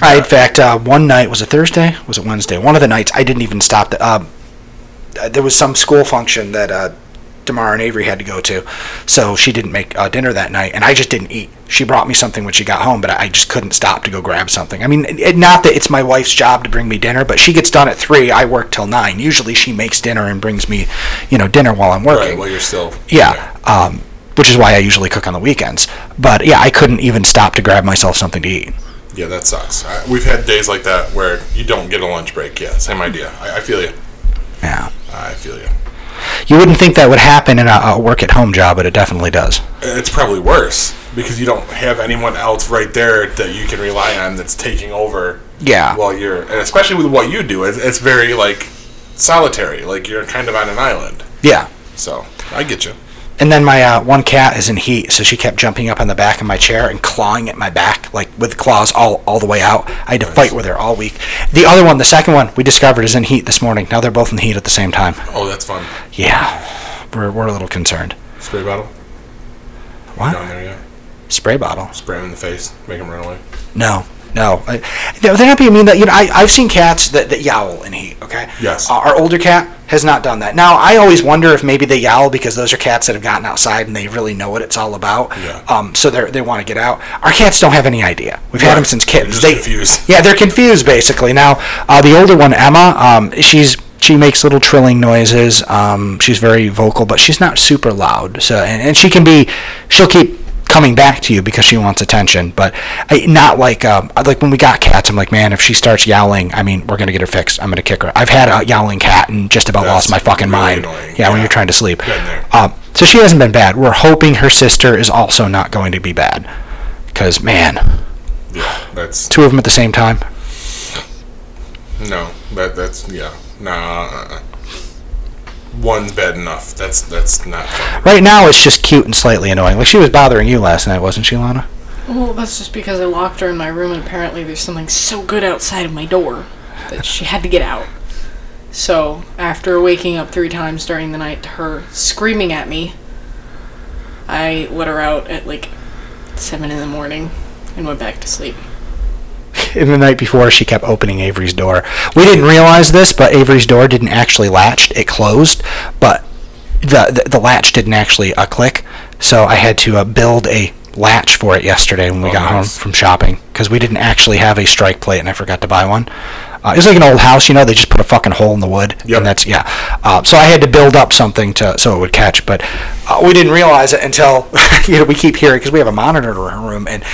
I, in fact, one night, was it Thursday? Was it Wednesday? One of the nights I didn't even stop. There was some school function that Damar and Avery had to go to, so she didn't make dinner that night, and I just didn't eat. She brought me something when she got home, but I just couldn't stop to go grab something. I mean, not that it's my wife's job to bring me dinner, but she gets done at 3:00. I work till 9:00. Usually she makes dinner and brings me, dinner while I'm working. Right, well, you're still... Yeah, which is why I usually cook on the weekends. But, yeah, I couldn't even stop to grab myself something to eat. Yeah, that sucks. We've had days like that where you don't get a lunch break. Yeah, same idea. I feel you. Yeah. I feel you. You wouldn't think that would happen in a work-at-home job, but it definitely does. It's probably worse, because you don't have anyone else right there that you can rely on that's taking over. Yeah. While you're... And especially with what you do, it's very, solitary. Like, you're kind of on an island. Yeah. So, I get you. And then my one cat is in heat, so she kept jumping up on the back of my chair and clawing at my back, with claws all the way out. I had to fight with her all week. The other one, the second one, we discovered is in heat this morning. Now they're both in heat at the same time. Oh, that's fun. Yeah. We're a little concerned. Spray bottle? What? Down there yet? Spray bottle. Spray them in the face. Make them run away. No. They're not being mean. I've seen cats that yowl in heat, okay? Yes. Our older cat has not done that. Now, I always wonder if maybe they yowl because those are cats that have gotten outside and they really know what it's all about. Yeah. So they want to get out. Our cats don't have any idea. We've had them since kids. They're confused. Yeah, they're confused, basically. Now, the older one, Emma, she makes little trilling noises. She's very vocal, but she's not super loud. So, and she'll keep coming back to you because she wants attention, but not like when we got cats. I'm like, man, if she starts yowling, I mean, we're gonna get her fixed. I'm gonna kick her. I've had a yowling cat and just about lost my fucking mind. Annoying. Yeah, when you're trying to sleep. So she hasn't been bad. We're hoping her sister is also not going to be bad, because man, that's two of them at the same time. No, that's one's bad enough. That's not fun. Right now, it's just cute and slightly annoying. Like, she was bothering you last night, wasn't she, Lana? Well, that's just because I locked her in my room, and apparently there's something so good outside of my door that she had to get out. So, after waking up 3 times during the night to her screaming at me, I let her out at, 7 in the morning. and went back to sleep. The night before, she kept opening Avery's door. We didn't realize this, but Avery's door didn't actually latch. It closed, but the latch didn't actually click, so I had to build a latch for it yesterday when we got home from shopping, because we didn't actually have a strike plate, and I forgot to buy one. It was like an old house, you know, they just put a fucking hole in the wood, and that's, so I had to build up something so it would catch, but we didn't realize it until, we keep hearing, because we have a monitor in our room, and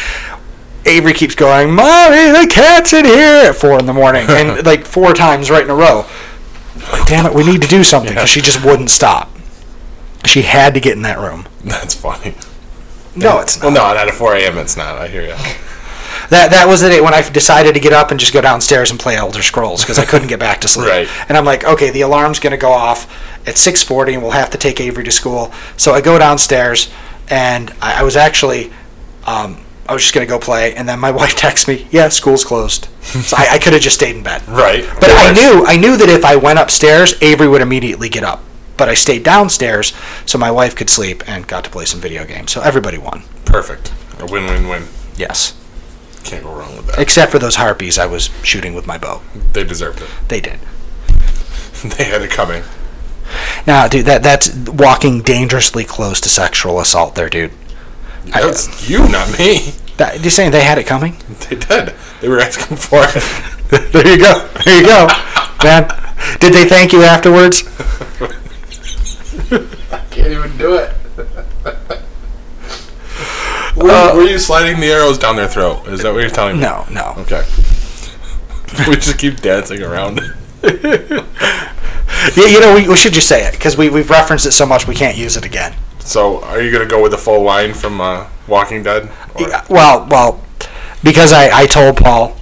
Avery keeps going, "Mommy, the cat's in here," at 4 a.m, and like 4 times right in a row. Like, damn it, we need to do something, because she just wouldn't stop. She had to get in that room. That's funny. No, it's not. Well, no, not at 4 a.m. it's not. I hear you. That was the day when I decided to get up and just go downstairs and play Elder Scrolls, because I couldn't get back to sleep. Right. And I'm like, okay, the alarm's going to go off at 6:40, and we'll have to take Avery to school. So I go downstairs, and I was actually... I was just going to go play, and then my wife texts me, "Yeah, school's closed." So I could have just stayed in bed. Right. But I knew that if I went upstairs, Avery would immediately get up. But I stayed downstairs so my wife could sleep and got to play some video games. So everybody won. Perfect. A win-win-win. Yes. Can't go wrong with that. Except for those harpies I was shooting with my bow. They deserved it. They did. They had it coming. Now, dude, that's walking dangerously close to sexual assault there, dude. That's you, not me. You're saying they had it coming? They did. They were asking for it. There you go. There you go. Man, did they thank you afterwards? I can't even do it. Were you sliding the arrows down their throat? Is that what you're telling me? No. Okay. We just keep dancing around it. Yeah, we should just say it, because we've referenced it so much we can't use it again. So, are you going to go with the full line from Walking Dead? Well, because I told Paul,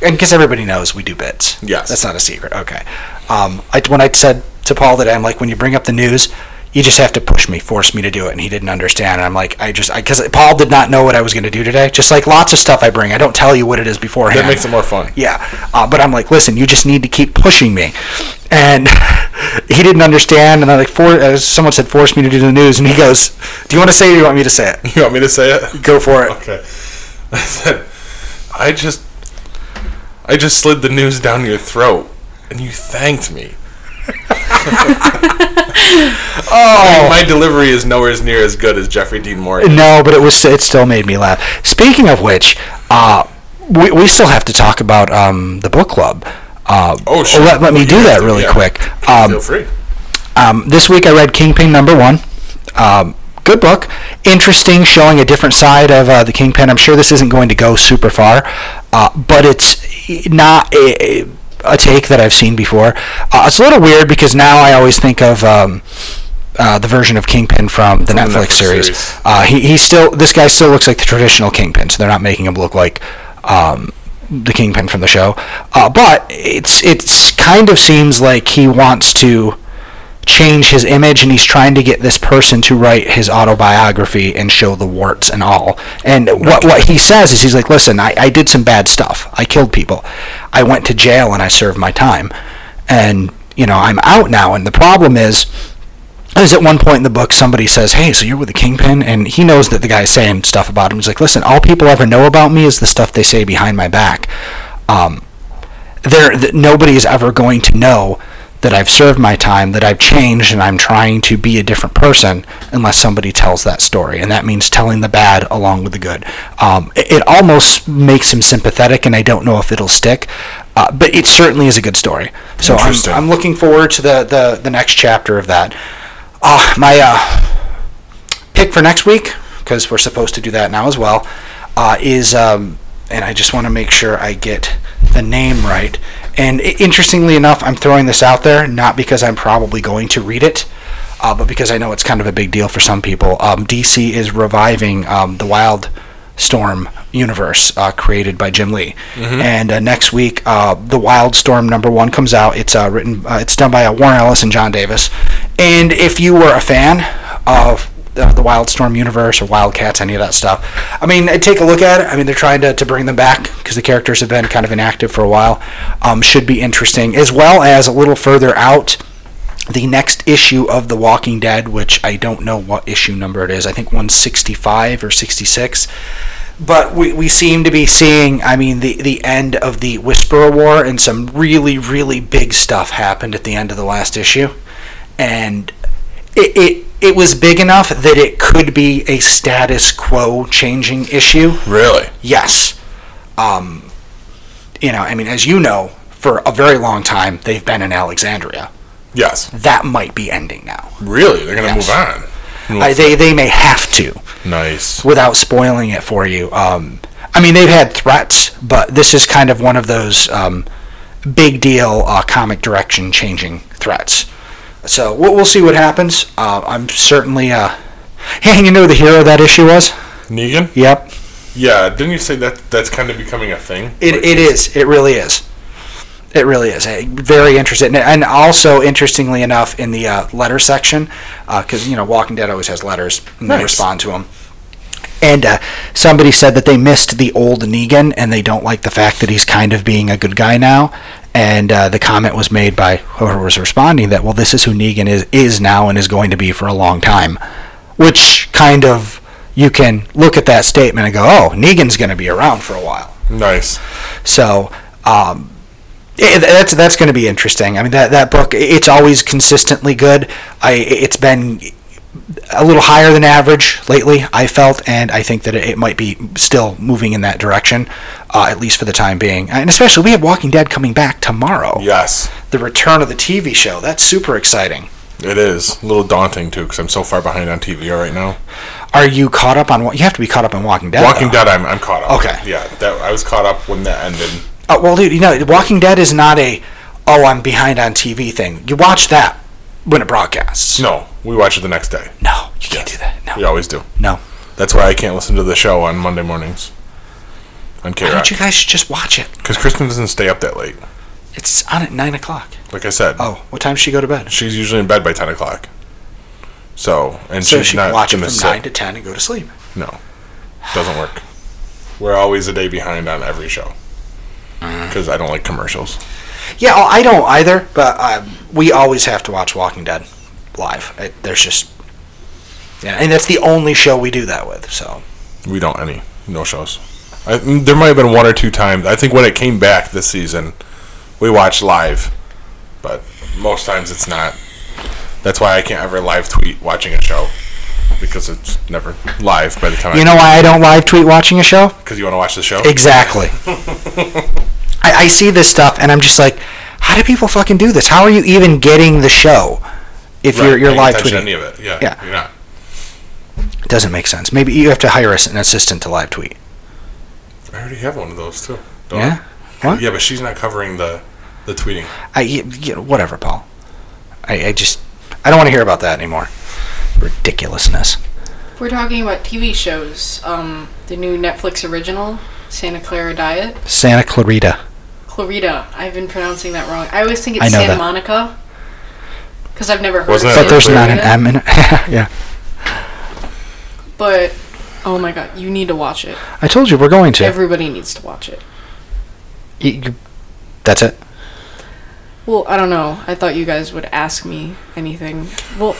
and because everybody knows we do bits. Yes. That's not a secret. Okay. When I said to Paul that I'm like, when you bring up the news, you just have to push me, force me to do it, and he didn't understand. And I'm like, because Paul did not know what I was going to do today. Just like lots of stuff I bring, I don't tell you what it is beforehand. That makes it more fun. Yeah. But I'm like, listen, you just need to keep pushing me. And he didn't understand, and I someone said, "Force me to do the news," and he goes, "Do you want to say it or do you want me to say it?" You want me to say it? Go for it. Okay. I said, I just slid the news down your throat, and you thanked me. Oh, my delivery is nowhere near as good as Jeffrey Dean Morgan. No, but it still made me laugh. Speaking of which, we still have to talk about the book club. Sure. Let me do that really quick. Feel free. This week I read Kingpin #1. Good book. Interesting, showing a different side of the Kingpin. I'm sure this isn't going to go super far, but it's not a take that I've seen before. It's a little weird because now I always think of the version of Kingpin from the Netflix series. This guy still looks like the traditional Kingpin, so they're not making him look like... the Kingpin from the show, but it's kind of seems like he wants to change his image, and he's trying to get this person to write his autobiography and show the warts and all. And what he says is, he's like, listen, I did some bad stuff. I killed people. I went to jail and I served my time. And, I'm out now. And the problem is at one point in the book, somebody says, "Hey, so you're with the Kingpin?" And he knows that the guy's saying stuff about him. He's like, "Listen, all people ever know about me is the stuff they say behind my back. Nobody is ever going to know that I've served my time, that I've changed, and I'm trying to be a different person unless somebody tells that story. And that means telling the bad along with the good." It almost makes him sympathetic, and I don't know if it'll stick. But it certainly is a good story. So I'm looking forward to the next chapter of that. My pick for next week, because we're supposed to do that now as well, is, and I just want to make sure I get the name right. And interestingly enough, I'm throwing this out there, not because I'm probably going to read it, but because I know it's kind of a big deal for some people. DC is reviving the Wildstorm universe created by Jim Lee. Mm-hmm. And next week, the Wildstorm #1 comes out. It's written. It's done by Warren Ellis and John Davis. And if you were a fan of the Wildstorm universe or Wildcats, any of that stuff, I mean, take a look at it. I mean, they're trying to bring them back because the characters have been kind of inactive for a while. Should be interesting, as well as a little further out. The next issue of The Walking Dead, which I don't know what issue number it is. I think 165 or 66. But we seem to be seeing, I mean, the end of the Whisperer War, and some really, really big stuff happened at the end of the last issue. And it was big enough that it could be a status quo changing issue. Really? Yes. You know, I mean, as you know, for a very long time, they've been in Alexandria. Yes. That might be ending now. Really? They're going to move on? They may have to. Nice. Without spoiling it for you. I mean, they've had threats, but this is kind of one of those big deal comic direction changing threats. So we'll see what happens. I'm certainly... Hey, you know the hero that issue was? Negan? Yep. Yeah, didn't you say that's kind of becoming a thing? It is. It really is. It really is. Very interesting. And also, interestingly enough, in the letter section, because, you know, Walking Dead always has letters, and they respond to them. And somebody said that they missed the old Negan, and they don't like the fact that he's kind of being a good guy now. And the comment was made by whoever was responding that, well, this is who Negan is now and is going to be for a long time. Which kind of, you can look at that statement and go, oh, Negan's going to be around for a while. Nice. So, That's going to be interesting. I mean, that book, it's always consistently good. It's been a little higher than average lately, I felt, and I think that it might be still moving in that direction, at least for the time being. And especially, we have Walking Dead coming back tomorrow. Yes. The return of the TV show. That's super exciting. It is. A little daunting, too, because I'm so far behind on TV right now. Are you caught up on... You have to be caught up on Walking Dead. Walking Dead, I'm caught up. Okay. Yeah, I was caught up when that ended. Oh, well, dude, you know, Walking Dead is not I'm behind on TV thing. You watch that when it broadcasts. No, we watch it the next day. No, you can't do that. No. We always do. No. That's why I can't listen to the show on Monday mornings on K-Rock. Why don't you guys just watch it? Because Kristen doesn't stay up that late. It's on at 9 o'clock. Like I said. Oh, what time does she go to bed? She's usually in bed by 10 o'clock. So she can watch it from 9 to 10 and go to sleep. No. Doesn't work. We're always a day behind on every show. Because I don't like commercials. Yeah, I don't either, but we always have to watch Walking Dead live. There's just... Yeah, and that's the only show we do that with, so... We don't any. No shows. There might have been one or two times. I think when it came back this season, we watched live, but most times it's not. That's why I can't ever live tweet watching a show, because it's never live by the time. You know why I don't live tweet watching a show? Because you want to watch the show? Exactly. I see this stuff, and I'm just like, how do people fucking do this? How are you even getting the show if you're live tweeting? Any of it. Yeah. You're not. It doesn't make sense. Maybe you have to hire an assistant to live tweet. I already have one of those, too. Don't yeah? I? What? Yeah, but she's not covering the tweeting. Whatever, Paul. I don't want to hear about that anymore. Ridiculousness. We're talking about TV shows. The new Netflix original, Santa Clara Diet. Santa Clarita. Clarita. I've been pronouncing that wrong. I always think it's Santa Monica. Because I've never heard of it. But there's not an M in it. Yeah. But, oh my god, you need to watch it. I told you, we're going to. Everybody needs to watch it. That's it? Well, I don't know. I thought you guys would ask me anything. Well...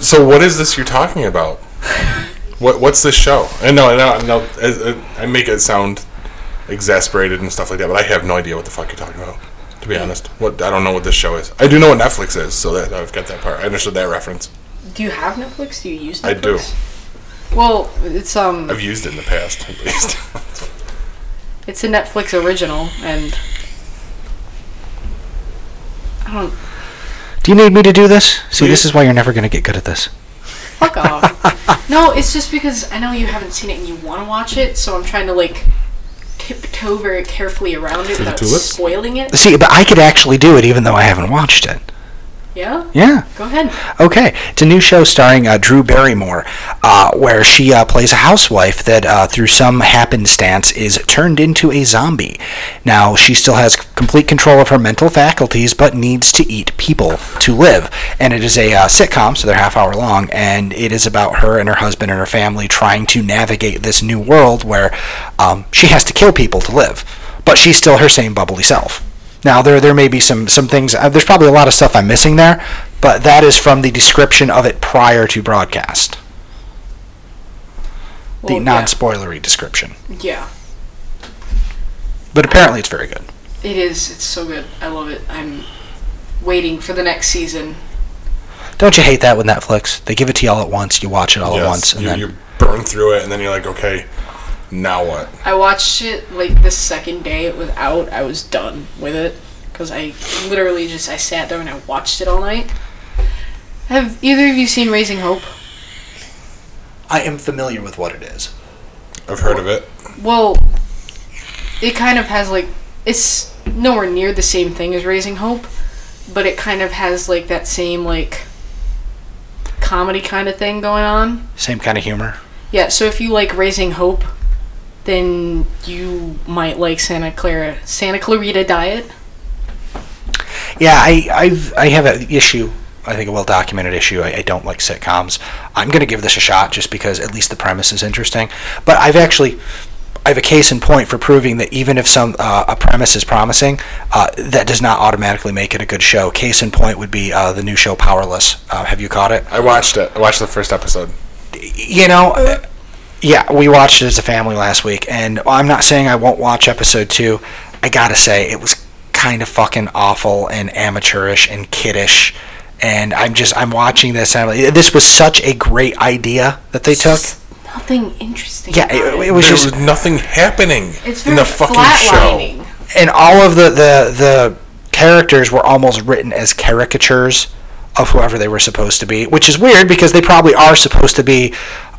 So what is this you're talking about? What's this show? And no, I make it sound exasperated and stuff like that, but I have no idea what the fuck you're talking about. To be honest, I don't know what this show is. I do know what Netflix is, so that I've got that part. I understood that reference. Do you have Netflix? Do you use Netflix? I do. Well, it's I've used it in the past, at least. It's a Netflix original, and I don't. Do you need me to do this? See, this is why you're never going to get good at this. Fuck off. No, it's just because I know you haven't seen it and you want to watch it, so I'm trying to, like, tiptoe very carefully around it without spoiling it. See, but I could actually do it even though I haven't watched it. Yeah? Yeah. Go ahead. Okay. It's a new show starring Drew Barrymore, where she plays a housewife that, through some happenstance, is turned into a zombie. Now, she still has complete control of her mental faculties, but needs to eat people to live. And it is a sitcom, so they're half hour long, and it is about her and her husband and her family trying to navigate this new world where she has to kill people to live, but she's still her same bubbly self. Now, there may be some things... there's probably a lot of stuff I'm missing there, but that is from the description of it prior to broadcast. the non-spoilery description. Yeah. But apparently it's very good. It is. It's so good. I love it. I'm waiting for the next season. Don't you hate that with Netflix? They give it to you all at once. You watch it all at once. And you burn through it, and then you're like, okay, now what? I watched it like the second day it was out. I was done with it because I literally just sat there and I watched it all night. Have either of you seen Raising Hope? I am familiar with what it is. I've heard of it. Well, it kind of has like, it's nowhere near the same thing as Raising Hope, but it kind of has like that same like comedy kind of thing going on. Same kind of humor. Yeah, so if you like Raising Hope, then you might like Santa Clarita Diet. Yeah, I have an issue. I think a well-documented issue. I don't like sitcoms. I'm going to give this a shot just because at least the premise is interesting. But I have a case in point for proving that even if a premise is promising, that does not automatically make it a good show. Case in point would be the new show Powerless. Have you caught it? I watched it. I watched the first episode. You know, yeah, we watched it as a family last week, and I'm not saying I won't watch episode 2. I gotta say, it was kind of fucking awful and amateurish and kiddish. And I'm watching this, and this was such a great idea that they took. Nothing interesting. Yeah, it was just nothing happening in the fucking show. And all of the characters were almost written as caricatures of whoever they were supposed to be, which is weird because they probably are supposed to be.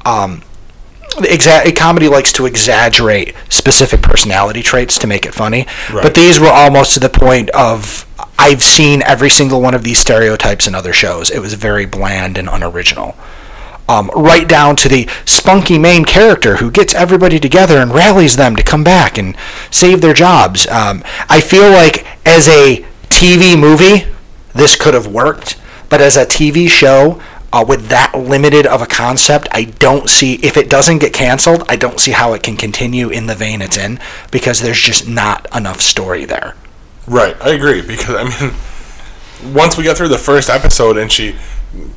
Comedy likes to exaggerate specific personality traits to make it funny, right. But these were almost to the point of I've seen every single one of these stereotypes in other shows. It was very bland and unoriginal, right down to the spunky main character who gets everybody together and rallies them to come back and save their jobs. I feel like as a TV movie, this could have worked, but as a TV show, with that limited of a concept, I don't see, if it doesn't get canceled, I don't see how it can continue in the vein it's in, because there's just not enough story there. Right, I agree, because, I mean, once we got through the first episode and she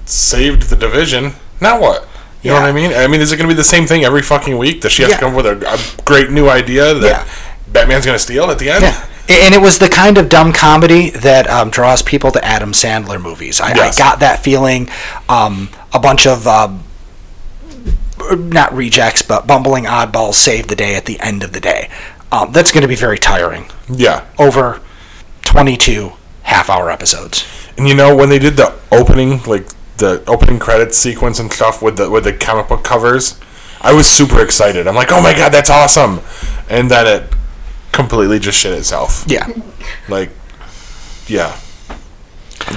saved the division, now what? You know what I mean? I mean, is it going to be the same thing every fucking week? Does she have to come up with a great new idea that Batman's going to steal at the end? Yeah. And it was the kind of dumb comedy that draws people to Adam Sandler movies. I got that feeling. A bunch of, not rejects, but bumbling oddballs saved the day at the end of the day. That's going to be very tiring. Yeah. Over 22 half-hour episodes. And you know, when they did the opening, like the opening credits sequence and stuff with the comic book covers, I was super excited. I'm like, oh my god, that's awesome. And then it completely just shit itself. Yeah. Like, yeah.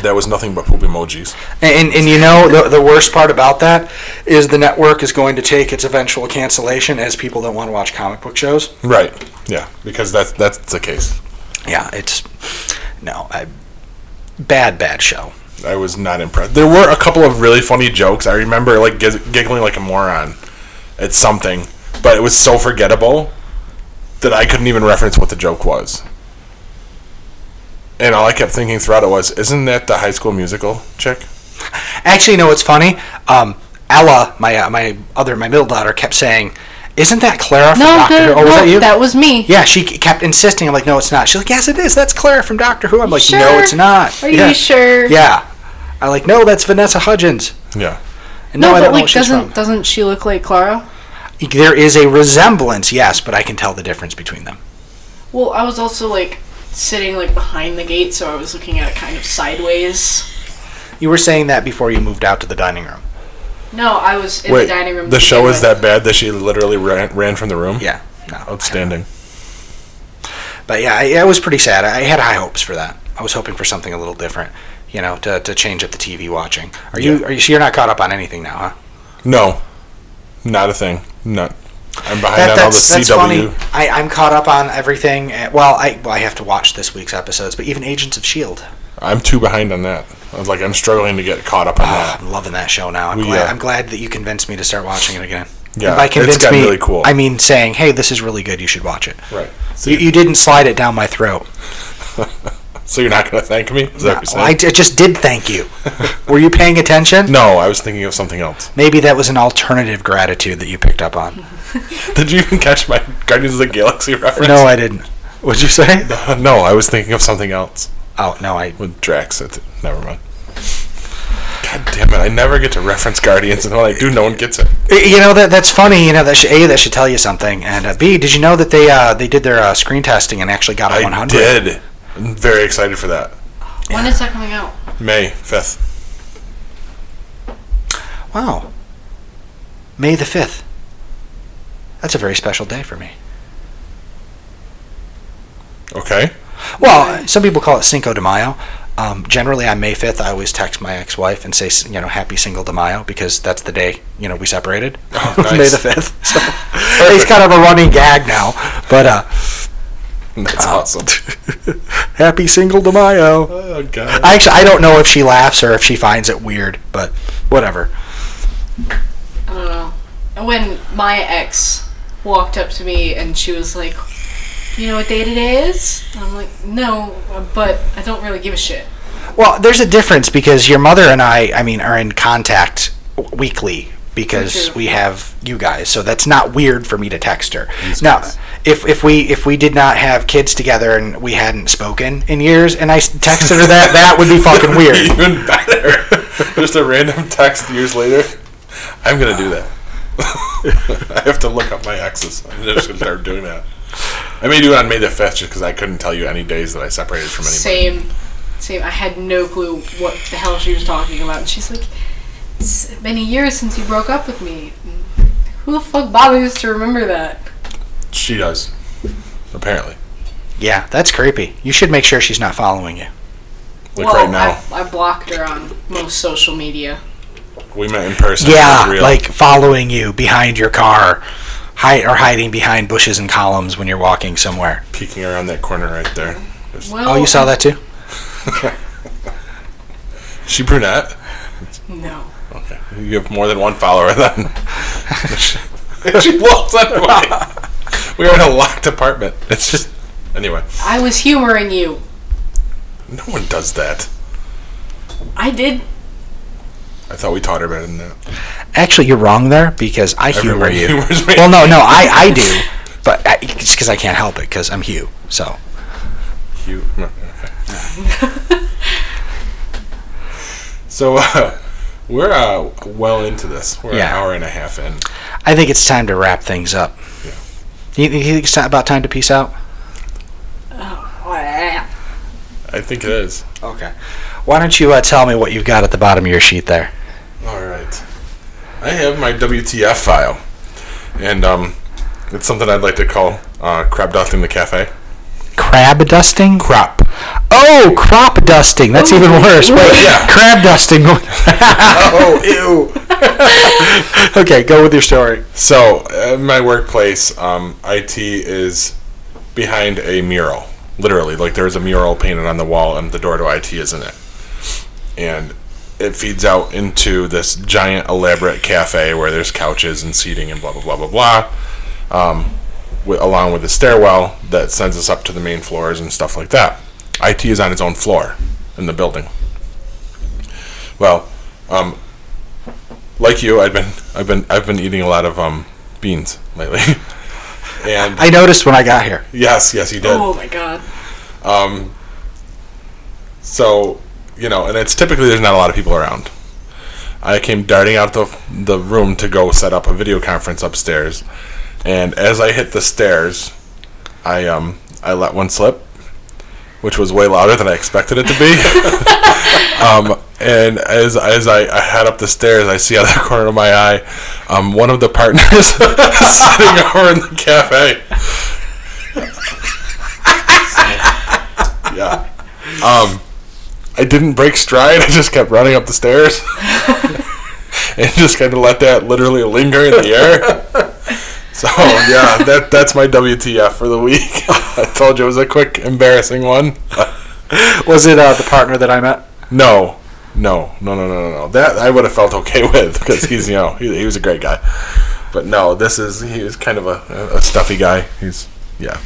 There was nothing but poop emojis. And you know, the worst part about that is the network is going to take its eventual cancellation as people don't want to watch comic book shows. Right. Yeah. Because that's the case. Yeah. It's... No. Bad show. I was not impressed. There were a couple of really funny jokes. I remember, like, giggling like a moron at something. But it was so forgettable that I couldn't even reference what the joke was. And all I kept thinking throughout it was, isn't that the High School Musical chick? Actually, no, it's funny. Ella, my middle daughter, kept saying, isn't that Clara from Doctor Who? Was that you? That was me. Yeah, she kept insisting. I'm like, no, it's not. She's like, yes, it is. That's Clara from Doctor Who. I'm like, sure? No, it's not. Are you sure? Yeah. I'm like, no, that's Vanessa Hudgens. Yeah. And no, I don't know what she's from. Doesn't she look like Clara? There is a resemblance, yes, but I can tell the difference between them. Well, I was also sitting behind the gate, so I was looking at it kind of sideways. You were saying that before you moved out to the dining room. No, I was in the dining room. The show is that bad that she literally ran from the room? Yeah. No, outstanding. But yeah, I was pretty sad. I had high hopes for that. I was hoping for something a little different, you know, to change up the TV watching. So you're not caught up on anything now, huh? No. Not a thing. No. I'm behind on all the CW. That's funny. I'm caught up on everything. I have to watch this week's episodes, but even Agents of S.H.I.E.L.D. I'm too behind on that. I'm struggling to get caught up on that. I'm loving that show now. I'm glad that you convinced me to start watching it again. Yeah, and by convinced it's gotten really cool. I mean saying, hey, this is really good. You should watch it. Right. So you didn't slide it down my throat. So you're not going to thank me? Is that what you're saying? I just did thank you. Were you paying attention? No, I was thinking of something else. Maybe that was an alternative gratitude that you picked up on. Did you even catch my Guardians of the Galaxy reference? No, I didn't. What'd you say? No, I was thinking of something else. Oh, no, I... With Drax. Never mind. God damn it, I never get to reference Guardians, and when I do, no one gets it. You know, that's funny. You know, that should, A, that should tell you something. And B, did you know that they did their screen testing and actually got a 100? I did. I'm very excited for that. When is that coming out? May 5th. Wow. May the 5th. That's a very special day for me. Okay. Well, some people call it Cinco de Mayo. Generally, on May 5th, I always text my ex-wife and say, you know, happy Cinco de Mayo, because that's the day, you know, we separated. Oh, nice. May the 5th. So it's kind of a running gag now. But, that's awesome. Happy Cinco de Mayo. Oh, God. I don't know if she laughs or if she finds it weird, but whatever. I don't know. When my ex walked up to me and she was like, you know what day today is? And I'm like, no, but I don't really give a shit. Well, there's a difference because your mother and I mean, are in contact weekly. Because we have you guys, so that's not weird for me to text her. Now, if we did not have kids together and we hadn't spoken in years, and I texted her that would be fucking weird. Even better, just a random text years later. I'm gonna do that. I have to look up my exes. I'm just gonna start doing that. I may do it on May the 5th, just because I couldn't tell you any days that I separated from anybody. Same. I had no clue what the hell she was talking about, and she's like, it's many years since you broke up with me. Who the fuck bothers to remember that? She does. Apparently. Yeah, that's creepy. You should make sure she's not following you. Like, well, right now. I blocked her on most social media. We met in person. Yeah, like following you behind your car. Hiding behind bushes and columns when you're walking somewhere. Peeking around that corner right there. Well, you saw that too? Is she brunette? No. Okay. You have more than one follower then. She walks anyway. We were in a locked apartment. It's just... Anyway. I was humoring you. No one does that. I did. I thought we taught her better than that. Actually, you're wrong there because I humor you. Humors me. Well, no, I do. But it's because I can't help it because I'm Hugh, so... Hugh. Okay. So, we're well into this. We're an hour and a half in. I think it's time to wrap things up. Yeah. You think it's about time to peace out? I think it is. Okay. Why don't you tell me what you've got at the bottom of your sheet there? All right. I have my WTF file. And it's something I'd like to call crab dusting the cafe. Crab dusting? Crop. Oh, crop dusting. That's even worse. Wait, yeah. Crab dusting. Oh, ew. Okay, go with your story. So, at my workplace, IT is behind a mural. Literally, like there's a mural painted on the wall and the door to IT is in it. And it feeds out into this giant, elaborate cafe where there's couches and seating and blah, blah, blah, blah, blah. Along with the stairwell that sends us up to the main floors and stuff like that. IT is on its own floor in the building. Well, like you, I've been eating a lot of beans lately. And I noticed when I got here. Yes, you did. Oh my God. So, you know, and it's typically there's not a lot of people around. I came darting out the room to go set up a video conference upstairs. And as I hit the stairs, I let one slip, which was way louder than I expected it to be. And as I head up the stairs, I see out of the corner of my eye, one of the partners sitting over in the cafe. Yeah. I didn't break stride. I just kept running up the stairs and just kind of let that literally linger in the air. So, yeah, that's my WTF for the week. I told you it was a quick, embarrassing one. Was it the partner that I met? No. That I would have felt okay with because he's, you know, he was a great guy. But no, he was kind of a stuffy guy. He's, yeah.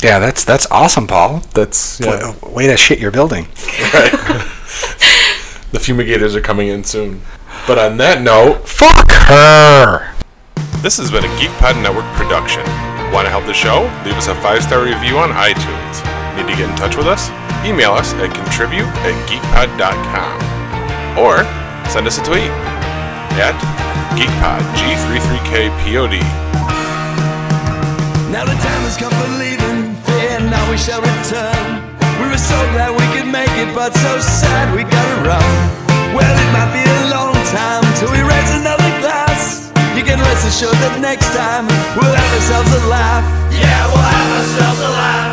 Yeah, that's awesome, Paul. That's way to shit your building. Right. The fumigators are coming in soon. But on that note, fuck her! This has been a GeekPod Network production. Want to help the show? Leave us a 5-star review on iTunes. Need to get in touch with us? Email us at contribute@geekpod.com. Or send us a tweet at GeekPod, G33KPOD. Now the time has come for leaving fear, now we shall return. We were so glad we could make it, but so sad we gotta run. Well, it might be a long time till we raise another glass. You can rest assured that next time we'll have ourselves a laugh. Yeah, we'll have ourselves a laugh.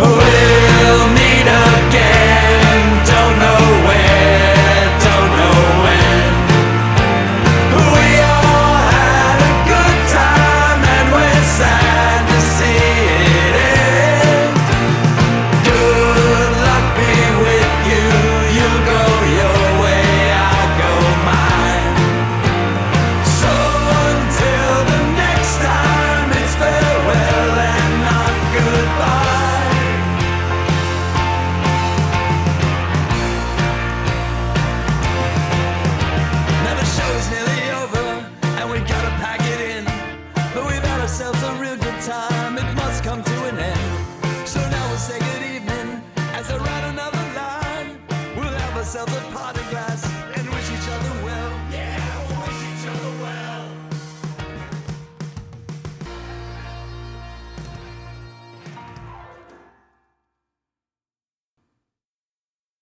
We'll meet again, don't know where. Glass.